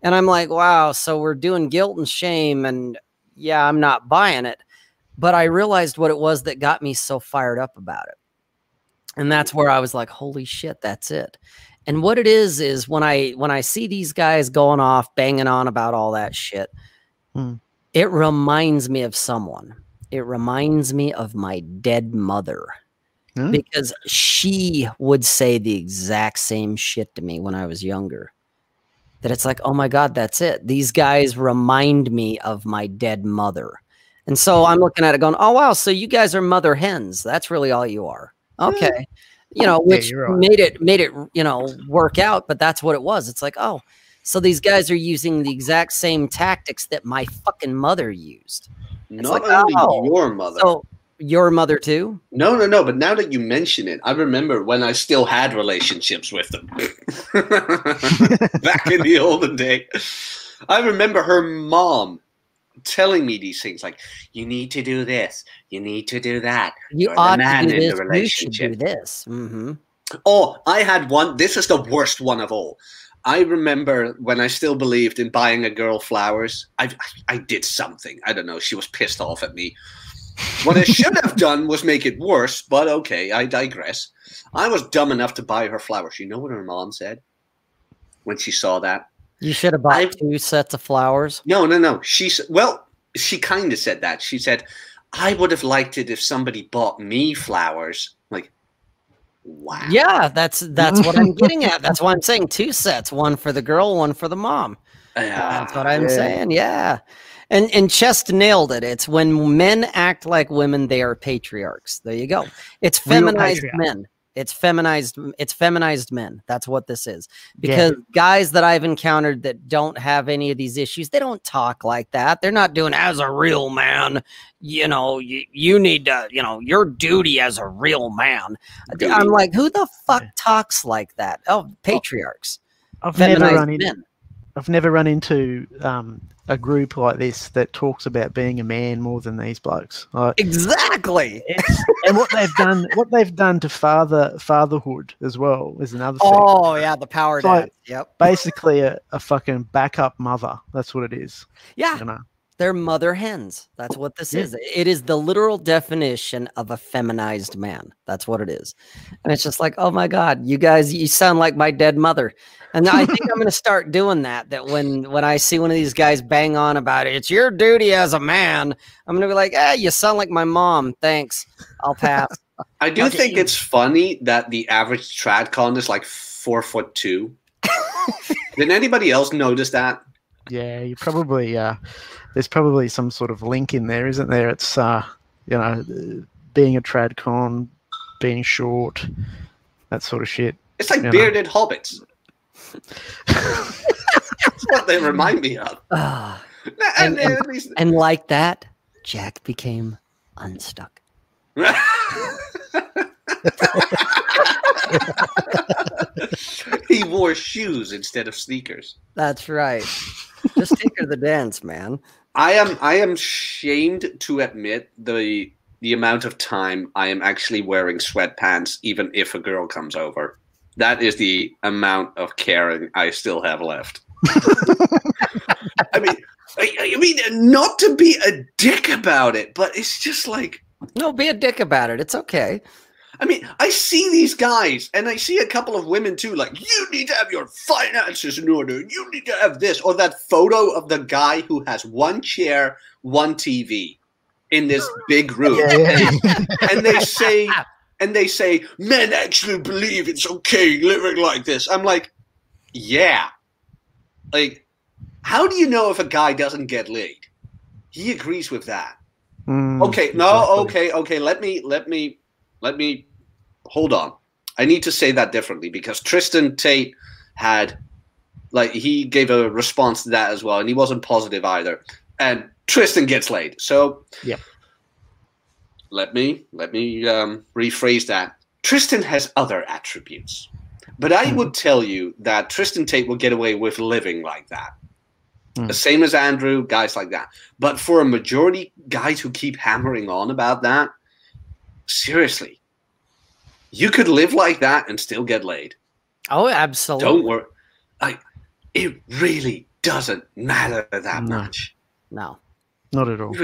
And I'm like, wow, so we're doing guilt and shame, and yeah, I'm not buying it. But I realized what it was that got me so fired up about it. And that's where I was like, holy shit, that's it. And what it is when I see these guys going off, banging on about all that shit, It reminds me of someone. It reminds me of my dead mother. Hmm? Because she would say the exact same shit to me when I was younger. That it's like, oh my God, that's it. These guys remind me of my dead mother. And so I'm looking at it going, oh, wow, so you guys are mother hens. That's really all you are. Okay. Yeah. You know, which yeah, made it, you know, work out. But that's what it was. It's like, oh, so these guys are using the exact same tactics that my fucking mother used. It's not like, only oh, your mother. So your mother too? No. But now that you mention it, I remember when I still had relationships with them. Back in the olden day. I remember her mom telling me these things like, you need to do this, you need to do that. You ought to do this, you should do this. Mm-hmm. Oh, I had one. This is the worst one of all. I remember when I still believed in buying a girl flowers. I did something. I don't know. She was pissed off at me. What I should have done was make it worse, but okay, I digress. I was dumb enough to buy her flowers. You know what her mom said when she saw that? You should have bought 2 sets of flowers. No. She kind of said that. She said, I would have liked it if somebody bought me flowers. Like, wow. Yeah, that's what I'm getting at. That's why I'm saying 2 sets, one for the girl, one for the mom. That's what I'm saying. Yeah. And Chess nailed it. It's when men act like women, they are patriarchs. There you go. It's feminized men. It's feminized men. That's what this is. Because guys that I've encountered that don't have any of these issues, they don't talk like that. They're not doing as a real man. You know, you need to, you know, your duty as a real man. Duty. I'm like, who the fuck talks like that? Oh, patriarchs. I've never run into a group like this that talks about being a man more than these blokes. Like, exactly. And what they've done to fatherhood as well is another thing. Oh yeah, the power dad. Like, yep. Basically a fucking backup mother. That's what it is. Yeah. You know? They're mother hens. That's what this is. It is the literal definition of a feminized man. That's what it is. And it's just like, oh my God, you guys, you sound like my dead mother. And I think I'm going to start doing that. That when I see one of these guys bang on about it, it's your duty as a man. I'm going to be like, you sound like my mom. Thanks. I'll pass. I do think it's funny that the average TradCon is like 4'2". Did anybody else notice that? Yeah, you probably there's probably some sort of link in there, isn't there? It's you know, being a TradCon, being short, that sort of shit. It's like bearded hobbits. That's what they remind me of. And like that, Jack became unstuck. He wore shoes instead of sneakers. That's right. Just take her to the dance, man. I am shamed to admit the amount of time I am actually wearing sweatpants, even if a girl comes over. That is the amount of caring I still have left. I mean, not to be a dick about it, but it's just like, no, be a dick about it. It's okay. I mean, I see these guys, and I see a couple of women too, like, you need to have your finances in order. You need to have this. Or that photo of the guy who has one chair, one TV in this big room. Yeah. And they say, men actually believe it's okay living like this. I'm like, yeah. Like, how do you know if a guy doesn't get laid? He agrees with that. Okay. Let me hold on. I need to say that differently because Tristan Tate had, like, he gave a response to that as well, and he wasn't positive either. And Tristan gets laid. So let me rephrase that. Tristan has other attributes, but I would tell you that Tristan Tate will get away with living like that. The same as Andrew, guys like that. But for a majority, guys who keep hammering on about that, seriously, you could live like that and still get laid. Oh, absolutely. Don't worry. It really doesn't matter that much. No, not at all.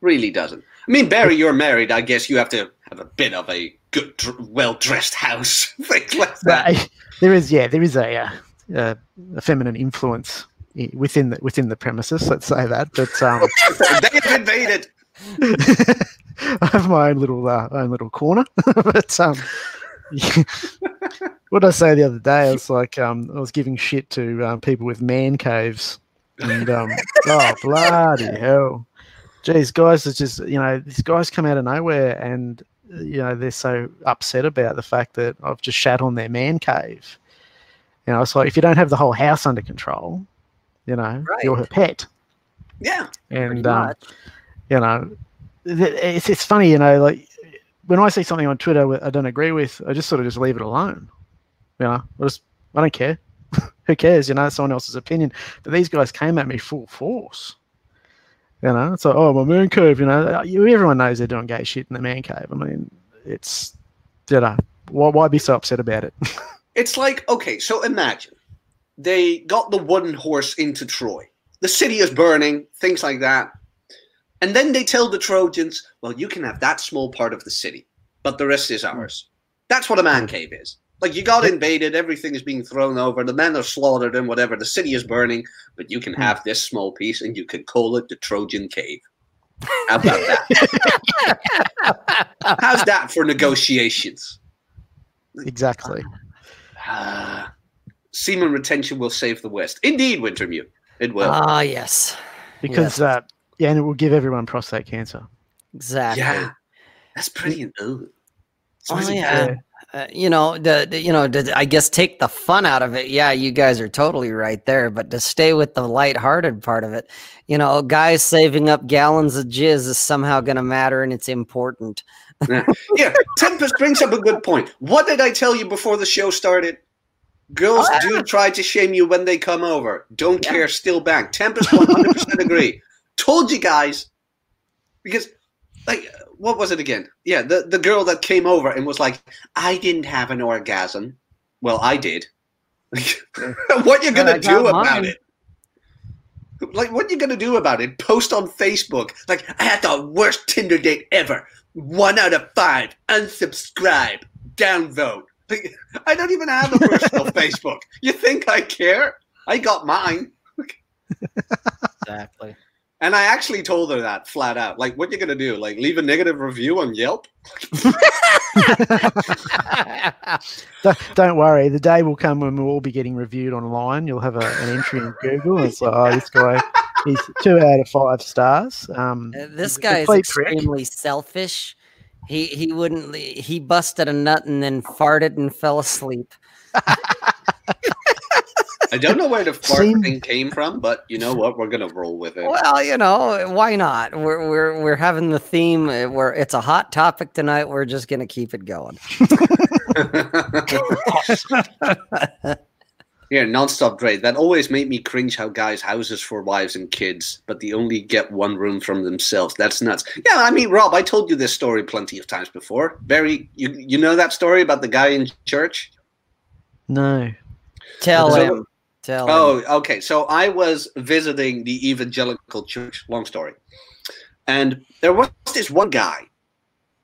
Really doesn't. I mean, Barry, you're married. I guess you have to have a bit of a good, well-dressed house. Things like that. There is a feminine influence within the premises, let's say that. But they invaded. I have my own little corner. But what did I say the other day? I was like, I was giving shit to people with man caves, and oh bloody hell, geez, guys, it's just, you know, these guys come out of nowhere and, you know, they're so upset about the fact that I've just shat on their man cave. You know, it's like, if you don't have the whole house under control, you know, right, you're her pet. Yeah. And, you know, it's funny, you know, like when I see something on Twitter I don't agree with, I just sort of just leave it alone. You know, I don't care. Who cares? You know, it's someone else's opinion. But these guys came at me full force. You know, it's like, oh, my man cave, you know. Everyone knows they're doing gay shit in the man cave. I mean, it's, you know, why be so upset about it? It's like, okay, so imagine they got the wooden horse into Troy. The city is burning, things like that. And then they tell the Trojans, well, you can have that small part of the city, but the rest is ours. That's what a man cave is. Like, you got invaded, everything is being thrown over, the men are slaughtered and whatever, the city is burning, but you can have this small piece and you could call it the Trojan Cave. How about that? How's that for negotiations? Exactly. Semen retention will save the West. Indeed, Wintermute, it will. Ah, yes. Because, yes. Yeah, and it will give everyone prostate cancer. Exactly. Yeah, that's pretty old. Oh, yeah. You know, I guess take the fun out of it. Yeah, you guys are totally right there. But to stay with the lighthearted part of it, you know, guys saving up gallons of jizz is somehow going to matter, and it's important. Yeah, Tempest brings up a good point. What did I tell you before the show started? Girls do try to shame you when they come over. Don't care, still bang. Tempest 100% agree. Told you guys. Because, like, what was it again? Yeah, the girl that came over and was like, I didn't have an orgasm. Well, I did. What are you going to do about it? Like, what are you going to do about it? Post on Facebook, like, I had the worst Tinder date ever. 1 out of 5. Unsubscribe. Downvote. Like, I don't even have a personal Facebook. You think I care? I got mine. Exactly. And I actually told her that flat out. Like, what are you going to do? Like, leave a negative review on Yelp? Don't worry. The day will come when we'll all be getting reviewed online. You'll have an entry in Google. It's like, oh, this guy, he's 2 out of 5 stars. This guy is extremely selfish. He wouldn't. He busted a nut and then farted and fell asleep. I don't know where the fart thing came from, but you know what? We're gonna roll with it. Well, you know, why not? We're having the theme where it's a hot topic tonight. We're just gonna keep it going. Here, nonstop Dre. That always made me cringe. How guys houses for wives and kids, but they only get one room from themselves. That's nuts. Yeah, I mean, Rob, I told you this story plenty of times before. Barry, you know that story about the guy in church? No, tell him. Oh, okay. So I was visiting the evangelical church, long story. And there was this one guy,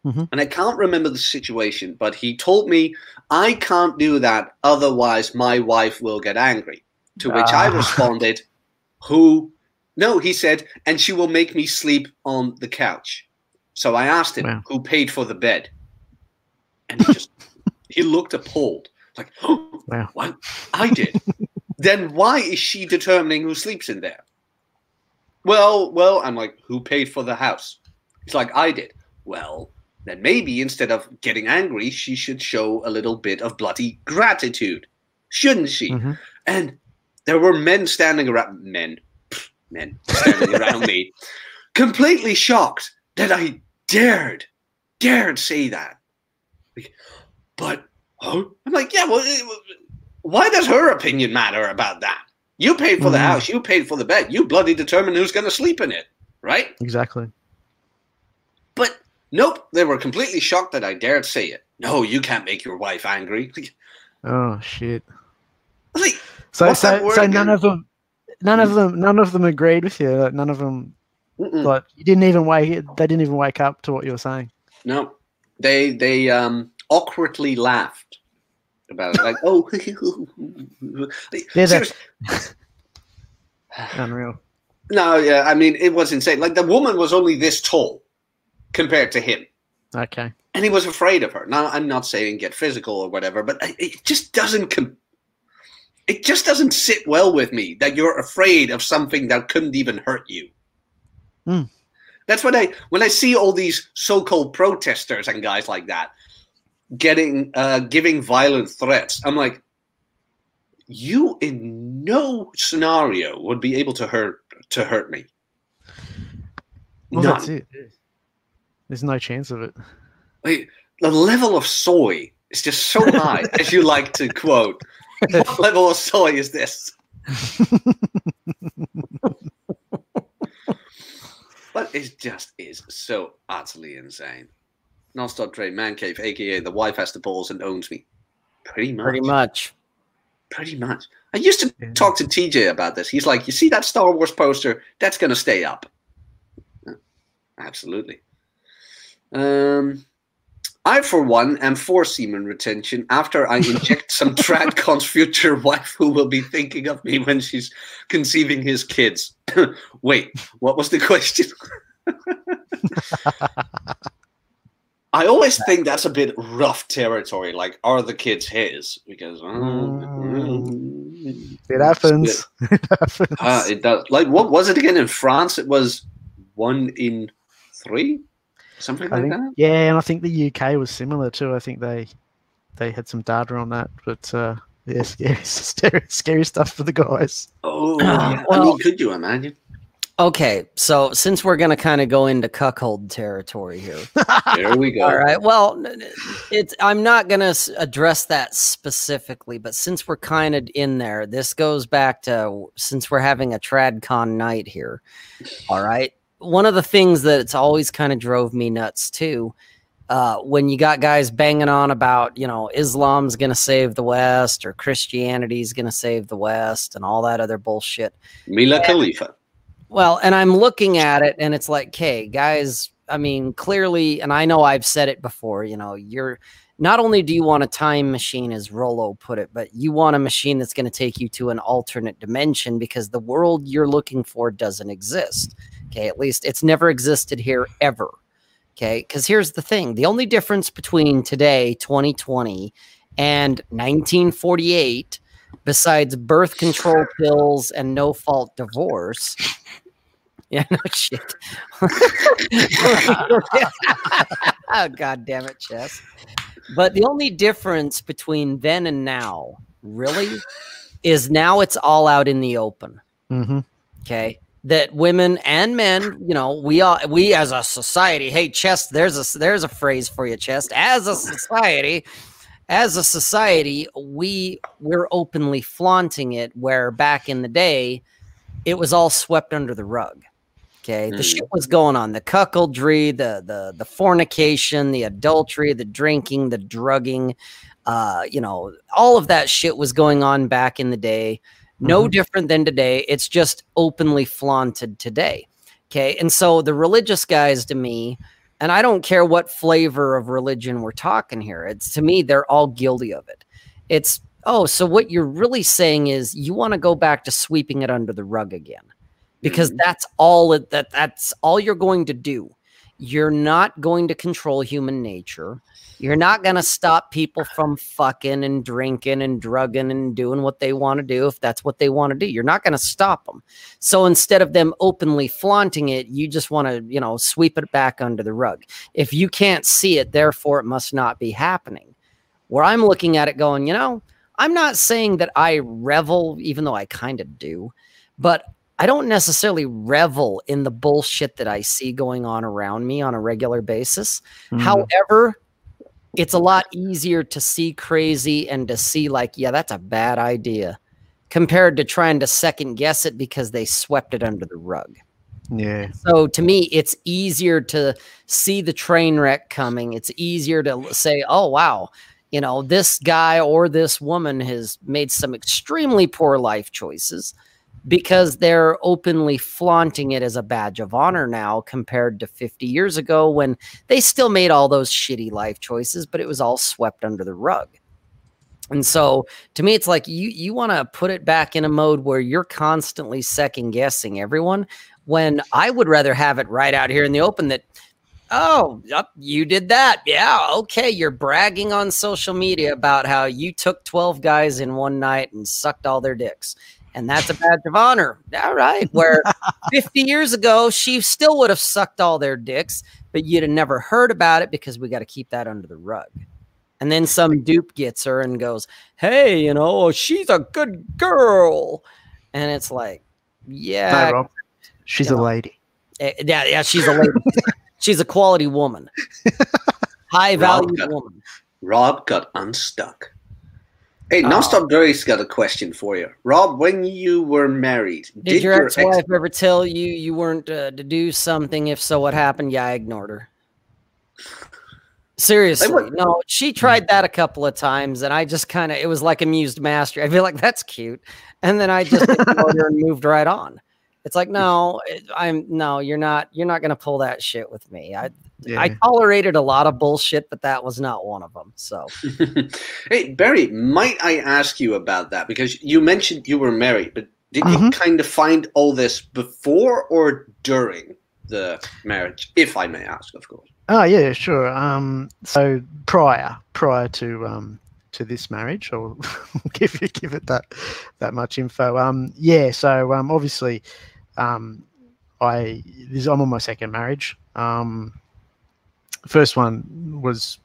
and I can't remember the situation, but he told me, I can't do that, otherwise my wife will get angry. To which I responded, no, he said, and she will make me sleep on the couch. So I asked him, who paid for the bed? And he just, he looked appalled. Like, oh, what? I did. Then why is she determining who sleeps in there? Well, I'm like, who paid for the house? It's like, I did. Well, then maybe instead of getting angry, she should show a little bit of bloody gratitude, shouldn't she? And there were men standing around, men standing around me, completely shocked that I dared say that. Like, but, oh, I'm like, yeah, well, why does her opinion matter about that? You paid for the house. You paid for the bed. You bloody determine who's going to sleep in it, right? Exactly. But nope, they were completely shocked that I dared say it. No, you can't make your wife angry. Oh shit! Like, so none of them agreed with you. Like, none of them. Like, you didn't even wake. They didn't even wake up to what you were saying. No, they awkwardly laughed about it, like, oh, yeah, Unreal. No, yeah, I mean, it was insane. Like, the woman was only this tall compared to him. Okay. And he was afraid of her. Now, I'm not saying get physical or whatever, but it just doesn't it just doesn't sit well with me that you're afraid of something that couldn't even hurt you. Mm. That's what when I see all these so-called protesters and guys like that giving violent threats, I'm like, you in no scenario would be able to hurt me. Well, that's it. There's no chance of it. Like, the level of soy is just so high, as you like to quote. What level of soy is this? But it just is so utterly insane. Nonstop Dre Man Cave, a.k.a. the wife has the balls and owns me. Pretty much. I used to talk to TJ about this. He's like, you see that Star Wars poster? That's going to stay up. Yeah, absolutely. I, for one, am for semen retention after I inject some Tradcon's future wife who will be thinking of me when she's conceiving his kids. Wait, what was the question? I always think that's a bit rough territory. Like, are the kids his? Because it happens. It does. Like, what was it again in France? It was 1 in 3. Something like that? Yeah, and I think the UK was similar too. I think they had some data on that, but yeah, scary stuff for the guys. Oh, yeah. Well, I mean, could you imagine? Okay, so since we're going to kind of go into cuckold territory here. There we go. All right, well, I'm not going to address that specifically, but since we're kind of in there, this goes back to since we're having a TradCon night here, all right? One of the things that it's always kind of drove me nuts too, when you got guys banging on about, you know, Islam's going to save the West or Christianity's going to save the West and all that other bullshit. Mila Khalifa. Well, and I'm looking at it and it's like, okay, guys, I mean, clearly, and I know I've said it before, you know, you're not only do you want a time machine, as Rolo put it, but you want a machine that's going to take you to an alternate dimension because the world you're looking for doesn't exist. Okay, at least it's never existed here ever. Okay, because here's the thing. The only difference between today, 2020, and 1948, besides birth control pills and no-fault divorce... Yeah, no shit. Oh, God damn it, Chess. But the only difference between then and now, really, is now it's all out in the open. Mm-hmm. Okay. That women and men, you know, we as a society, hey, Chess, there's a phrase for you, Chess. As a society, we're openly flaunting it, where back in the day, it was all swept under the rug. Okay. The shit was going on. The cuckoldry, the fornication, the adultery, the drinking, the drugging, you know, all of that shit was going on back in the day. No different than today. It's just openly flaunted today. Okay. And so the religious guys, to me, and I don't care what flavor of religion we're talking here. It's, to me, they're all guilty of it. It's, oh, so what you're really saying is you want to go back to sweeping it under the rug again, because that's all you're going to do. You're not going to control human nature. You're not going to stop people from fucking and drinking and drugging and doing what they want to do if that's what they want to do. You're not going to stop them. So instead of them openly flaunting it, you just want to, you know, sweep it back under the rug. If you can't see it, therefore it must not be happening. Where I'm looking at it going, you know, I'm not saying that I revel, even though I kind of do, but I don't necessarily revel in the bullshit that I see going on around me on a regular basis. Mm-hmm. However, it's a lot easier to see crazy and to see like, yeah, that's a bad idea compared to trying to second guess it because they swept it under the rug. Yeah. So to me, it's easier to see the train wreck coming. It's easier to say, oh, wow, you know, this guy or this woman has made some extremely poor life choices because they're openly flaunting it as a badge of honor now compared to 50 years ago when they still made all those shitty life choices, but it was all swept under the rug. And so to me, it's like you want to put it back in a mode where you're constantly second guessing everyone, when I would rather have it right out here in the open that, oh, yep, you did that. Yeah. Okay. You're bragging on social media about how you took 12 guys in one night and sucked all their dicks. And that's a badge of honor. All right. Where 50 years ago, she still would have sucked all their dicks, but you'd have never heard about it because we got to keep that under the rug. And then some dupe gets her and goes, hey, you know, she's a good girl. And it's like, yeah, she's a lady. Yeah. Yeah. She's a lady. She's a quality woman. High value woman. Rob got unstuck. Hey, Nonstop Dre's got a question for you. Rob, when you were married, did your ex-wife ever tell you you weren't to do something? If so, what happened? Yeah, I ignored her. Seriously. No, she tried that a couple of times, and I just kind of, it was like amused mastery. I feel like that's cute. And then I just ignored her and moved right on. It's like, no, you're not going to pull that shit with me. I tolerated a lot of bullshit, but that was not one of them. So, hey, Barry, might I ask you about that? Because you mentioned you were married, but did you kind of find all this before or during the marriage, if I may ask, of course? Oh, yeah, sure. So prior to this marriage, I'll give it that much info. Obviously, I'm on my second marriage. First one was,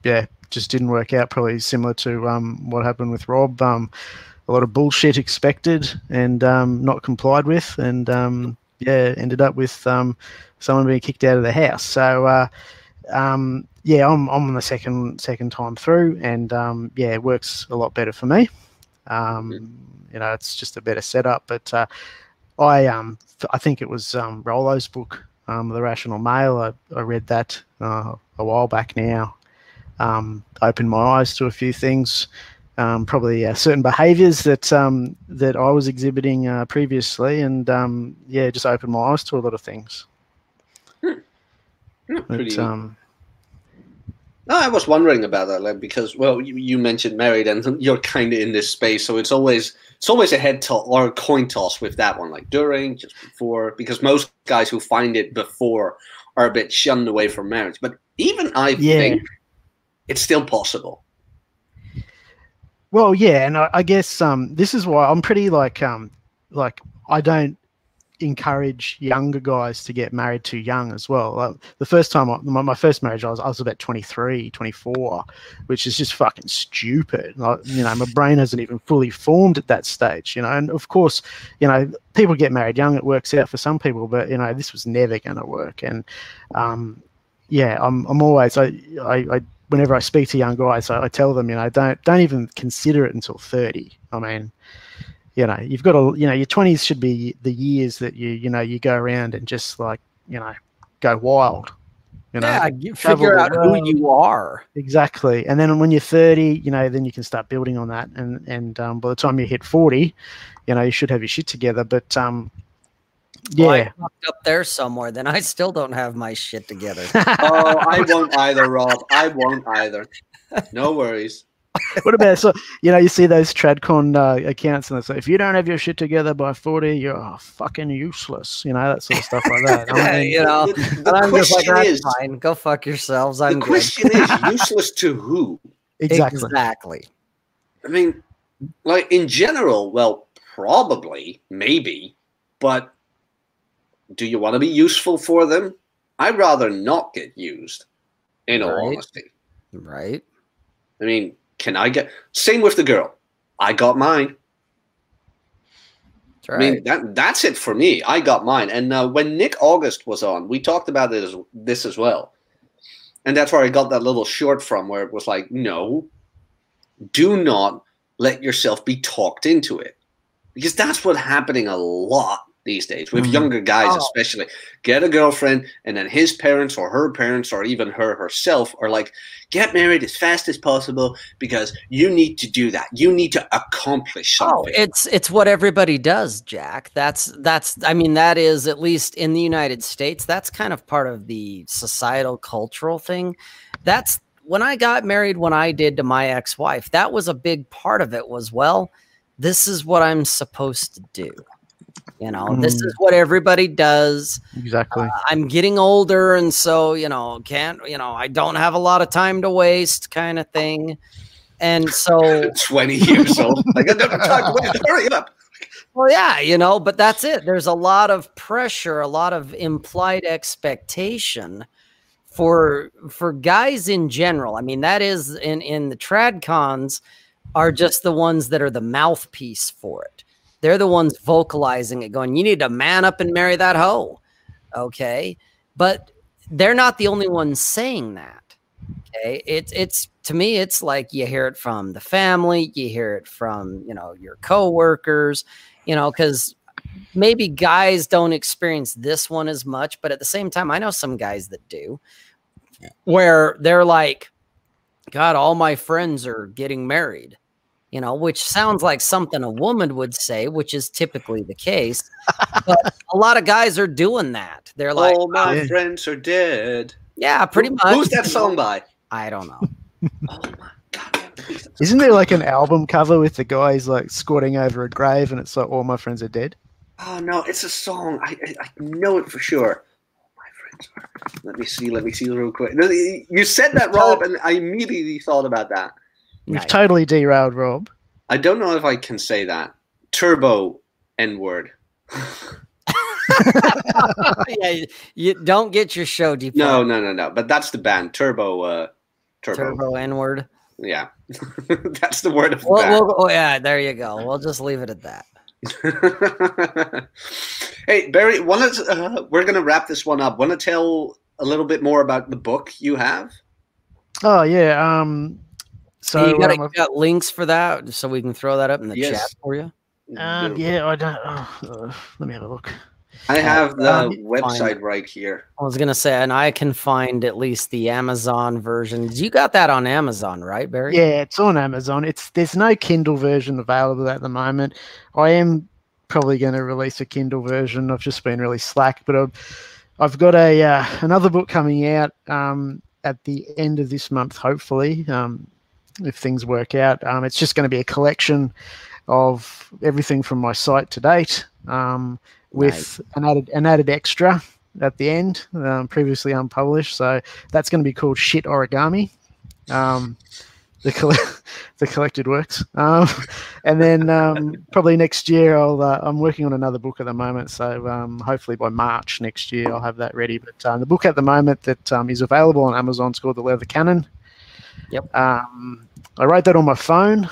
just didn't work out, probably similar to what happened with Rob. A lot of bullshit expected and not complied with, and ended up with someone being kicked out of the house. So I'm on the second time through, and it works a lot better for me. It's just a better setup, but I think it was Rolo's book, The Rational Male. I read that a while back now. Opened my eyes to a few things, probably certain behaviours that I was exhibiting previously, and just opened my eyes to a lot of things. No, I was wondering about that, like, because, well, you mentioned married, and you're kind of in this space, so it's always a head toss or a coin toss with that one, like during, just before, because most guys who find it before are a bit shunned away from marriage. But even I think it's still possible. Well, yeah, and I guess this is why I'm pretty like I don't encourage younger guys to get married too young as well. The first time, my first marriage, I was about 23, 24, which is just fucking stupid. My brain hasn't even fully formed at that stage, and of course, people get married young, it works out for some people, but, this was never going to work. And, I'm always, I whenever I speak to young guys, I tell them, don't even consider it until 30. I mean, you've got to, your 20s should be the years that you go around and just go wild. You figure out who you are. Exactly. And then when you're 30, then you can start building on that. And by the time you hit 40, you should have your shit together. But, I fucked up there somewhere. Then I still don't have my shit together. Oh, I won't either, Rob. I won't either. No worries. What about you see those TradCon accounts, and they say, if you don't have your shit together by 40, you're fucking useless, that sort of stuff like that. I mean, the I'm just like, that's fine. Go fuck yourselves. I'm the question good. Is useless to who? Exactly. I mean, like in general, well, probably, maybe, but do you want to be useful for them? I'd rather not get used, in all honesty. Right. I mean, can I get same with the girl? I got mine. That's right. I mean, that's it for me. I got mine. And when Nick August was on, we talked about this as well. And that's where I got that little short from, where it was like, no, do not let yourself be talked into it. Because that's what's happening a lot these days with younger guys, especially. Get a girlfriend, and then his parents or her parents or even her herself are like, get married as fast as possible because you need to do that. You need to accomplish something. Oh, it's what everybody does, Jack. That's I mean, that is, at least in the United States, that's kind of part of the societal cultural thing. That's when I got married, when I did to my ex-wife, that was a big part of it was, well, this is what I'm supposed to do. You know, this is what everybody does. Exactly. I'm getting older. And so, you know, I don't have a lot of time to waste kind of thing. And so 20 years old, like, I don't have time to waste. Hurry up. Well, yeah, you know, but that's it. There's a lot of pressure, a lot of implied expectation for guys in general. I mean, that is in the trad cons are just the ones that are the mouthpiece for it. They're the ones vocalizing it, going, you need to man up and marry that hoe. Okay. But they're not the only ones saying that. Okay. It's to me, it's like you hear it from the family, you hear it from, you know, your coworkers, you know, because maybe guys don't experience this one as much, but at the same time, I know some guys that do, where they're like, God, all my friends are getting married, you know, which sounds like something a woman would say, which is typically the case. But a lot of guys are doing that. They're like, all my friends are dead. Yeah, pretty much. Who's that song by? I don't know. Oh my God. Isn't there like an album cover with the guys like squatting over a grave and it's like, all my friends are dead? Oh no, it's a song. I know it for sure. All my friends are dead. Let me see real quick. You said that, Rob, and I immediately thought about that. We've totally derailed, Rob. I don't know if I can say that. Turbo N-word. Yeah, you don't get your show deep. No. But that's the band, Turbo N-word. Yeah, that's the word of the band. Yeah, there you go. We'll just leave it at that. Hey, Barry, we're going to wrap this one up. Want to tell a little bit more about the book you have? Oh, yeah. So you got links for that so we can throw that up in the chat for you? Yeah, I don't. Let me have a look. I have the website right here. I was going to say, and I can find at least the Amazon version. You got that on Amazon, right, Barry? Yeah, it's on Amazon. There's no Kindle version available at the moment. I am probably going to release a Kindle version. I've just been really slack, but I've got another book coming out at the end of this month, hopefully, if things work out. It's just going to be a collection of everything from my site to date, with an added extra at the end, previously unpublished. So that's going to be called Shit Origami, the collected works. And then probably next year, I'm working on another book at the moment. So hopefully by March next year, I'll have that ready. But the book at the moment that is available on Amazon is called The Leather Cannon. Yep. I wrote that on my phone.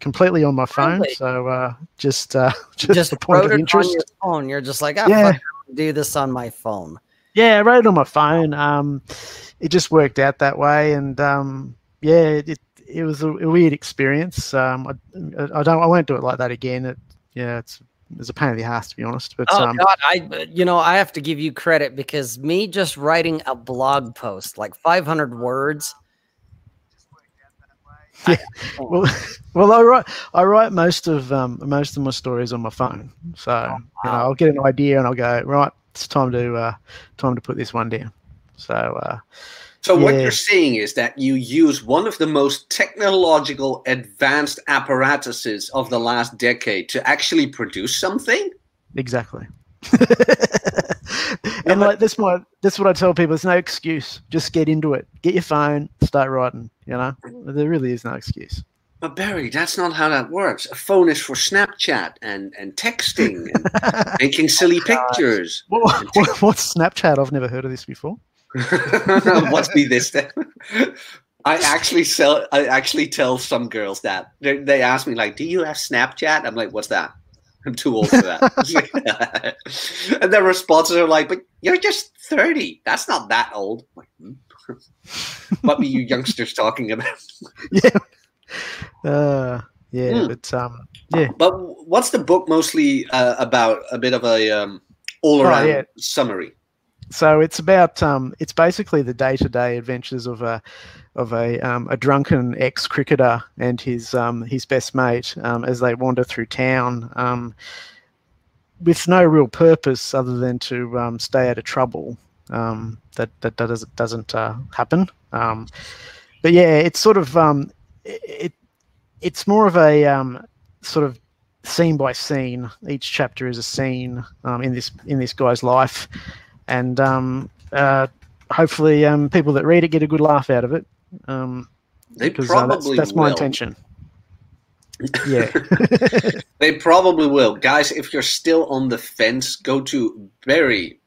Completely on my phone. Really? So just a point of interest. On your phone. You're just like, I do this on my phone. Yeah, I wrote it on my phone. It just worked out that way, and it was a weird experience. I won't do it like that again. It's a pain in the ass, to be honest. But God, I have to give you credit, because me just writing a blog post like 500 words. Yeah. Well, I write most of my stories on my phone, so I'll get an idea and I'll go, right, it's time to put this one down. So, what you're seeing is that you use one of the most technological, advanced apparatuses of the last decade to actually produce something. Exactly. And like that's what I tell people. There's no excuse. Just get into it. Get your phone. Start writing. You know, there really is no excuse. But Barry, that's not how that works. A phone is for Snapchat and texting and making silly pictures. What's Snapchat? I've never heard of this before. What's be this? I actually tell some girls that they ask me like, "Do you have Snapchat?" I'm like, "What's that?" I'm too old for that. And their responses are like, but you're just 30. That's not that old. I'm like, what were you youngsters talking about? But what's the book mostly about? A bit of a all-around summary. So it's about it's basically the day-to-day adventures of a drunken ex-cricketer and his best mate as they wander through town with no real purpose other than to stay out of trouble. that doesn't happen. But yeah, it's sort of it's more of a sort of scene by scene. Each chapter is a scene in this guy's life, and hopefully people that read it get a good laugh out of it. They probably that's my intention. Yeah. They probably will. Guys, if you're still on the fence, go to Barry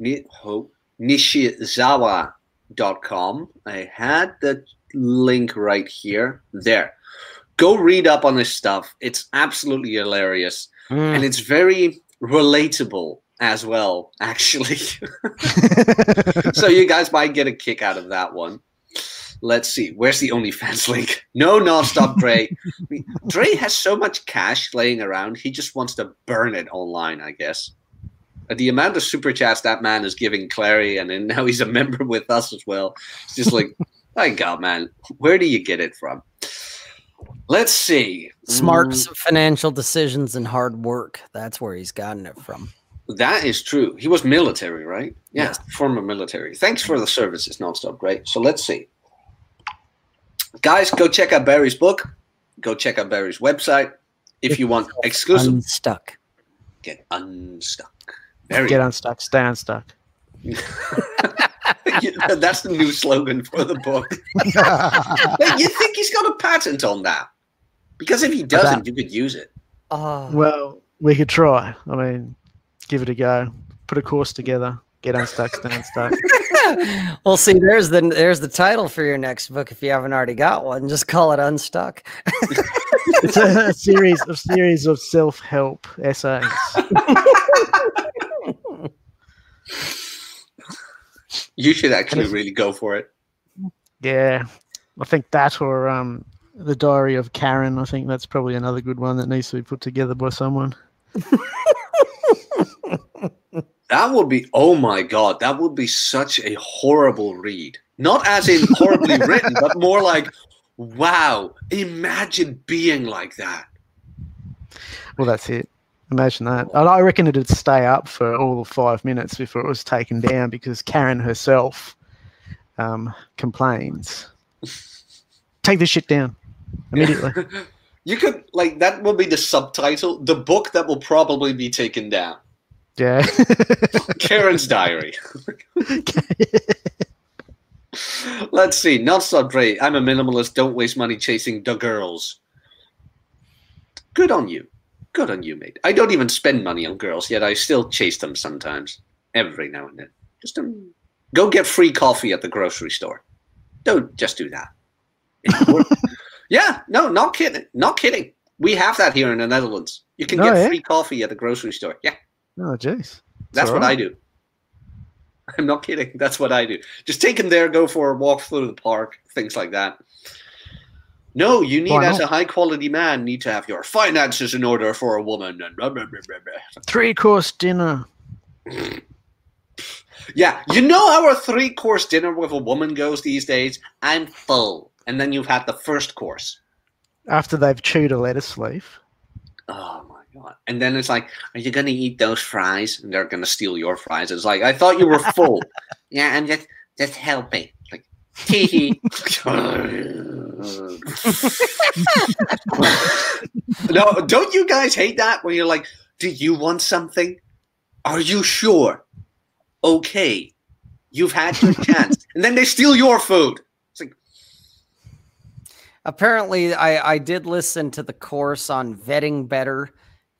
Nishizawa.com. I had the link right here. There. Go read up on this stuff. It's absolutely hilarious. Mm. And it's very relatable as well, actually. So you guys might get a kick out of that one. Let's see. Where's the OnlyFans link? No, nonstop Dre. I mean, Dre has so much cash laying around. He just wants to burn it online, I guess. The amount of super chats that man is giving Clary, and then now he's a member with us as well. It's just like, my God, man, where do you get it from? Let's see. Smarts, financial decisions, and hard work. That's where he's gotten it from. That is true. He was military, right? Yeah, yes. Former military. Thanks for the services, nonstop Dre. So let's see. Guys, go check out Barry's book. Go check out Barry's website. If you want exclusive. Unstuck. Get unstuck. Barry. Get unstuck. Stay unstuck. That's the new slogan for the book. You think he's got a patent on that? Because if he doesn't, you could use it. Well, we could try. I mean, give it a go. Put a course together. Get unstuck. Stay unstuck. Well, see, there's the title for your next book if you haven't already got one. Just call it Unstuck. It's a series of self-help essays. You should actually really go for it. Yeah, I think that or the Diary of Karen. I think that's probably another good one that needs to be put together by someone. That would be, oh my God, that would be such a horrible read. Not as in horribly written, but more like, wow, imagine being like that. Well, that's it. Imagine that. And I reckon it'd stay up for all of 5 minutes before it was taken down because Karen herself complains. Take this shit down immediately. You could, like, that will be the subtitle, the book that will probably be taken down. Yeah. Karen's Diary. Let's see. Nonstop Dre. I'm a minimalist. Don't waste money chasing the girls. Good on you. Good on you, mate. I don't even spend money on girls, yet I still chase them sometimes. Every now and then. Just go get free coffee at the grocery store. Don't just do that. Yeah. No, not kidding. Not kidding. We have that here in the Netherlands. You can get free coffee at the grocery store. Yeah. Oh, jeez. That's what I do. I'm not kidding. That's what I do. Just take them there, go for a walk through the park, things like that. No, you need, as a high-quality man, need to have your finances in order for a woman. Three-course dinner. Yeah. You know how a three-course dinner with a woman goes these days? I'm full. And then you've had the first course. After they've chewed a lettuce leaf. Oh, my. And then it's like, are you going to eat those fries? And they're going to steal your fries. It's like, I thought you were full. Yeah, I'm just helping. Like, tee hee. No, don't you guys hate that? When you're like, do you want something? Are you sure? Okay. You've had your chance. And then they steal your food. Apparently, I did listen to the course on vetting better.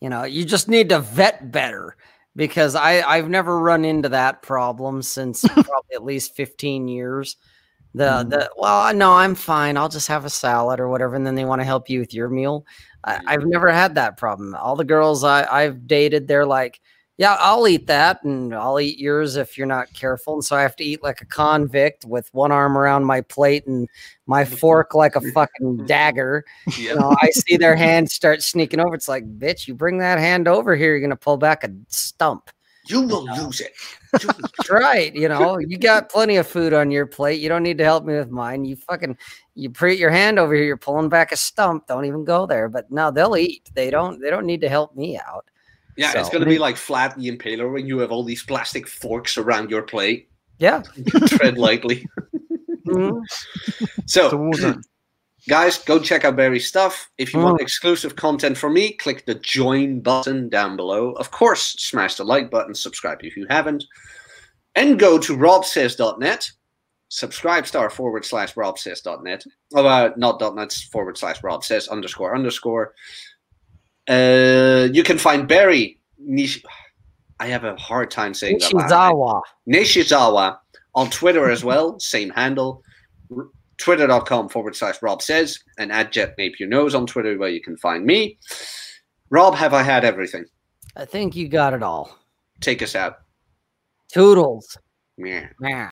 You know, you just need to vet better because I've never run into that problem since probably at least 15 years. Well, no, I'm fine. I'll just have a salad or whatever. And then they want to help you with your meal. I've never had that problem. All the girls I've dated, they're like, yeah, I'll eat that and I'll eat yours if you're not careful. And so I have to eat like a convict with one arm around my plate and my fork like a fucking dagger. Yeah. You know, I see their hand start sneaking over. It's like, bitch, you bring that hand over here, you're going to pull back a stump. You will lose it. That's right. You know, you got plenty of food on your plate. You don't need to help me with mine. You fucking, you put your hand over here, you're pulling back a stump. Don't even go there. But no, they'll eat. They don't need to help me out. Yeah, so, it's going to be like Flat the Impaler when you have all these plastic forks around your plate. Yeah. Tread lightly. So, guys, go check out Barry's stuff. If you want exclusive content from me, click the join button down below. Of course, smash the like button, subscribe if you haven't. And go to robsays.net, subscribestar.net, not .net, /robsays__. You can find Barry I have a hard time saying Nishizawa. Nishizawa on Twitter as well, same handle. Twitter.com/Rob Says and @JetNapeYourNose on Twitter where you can find me. Rob, have I had everything? I think you got it all. Take us out. Toodles. Yeah.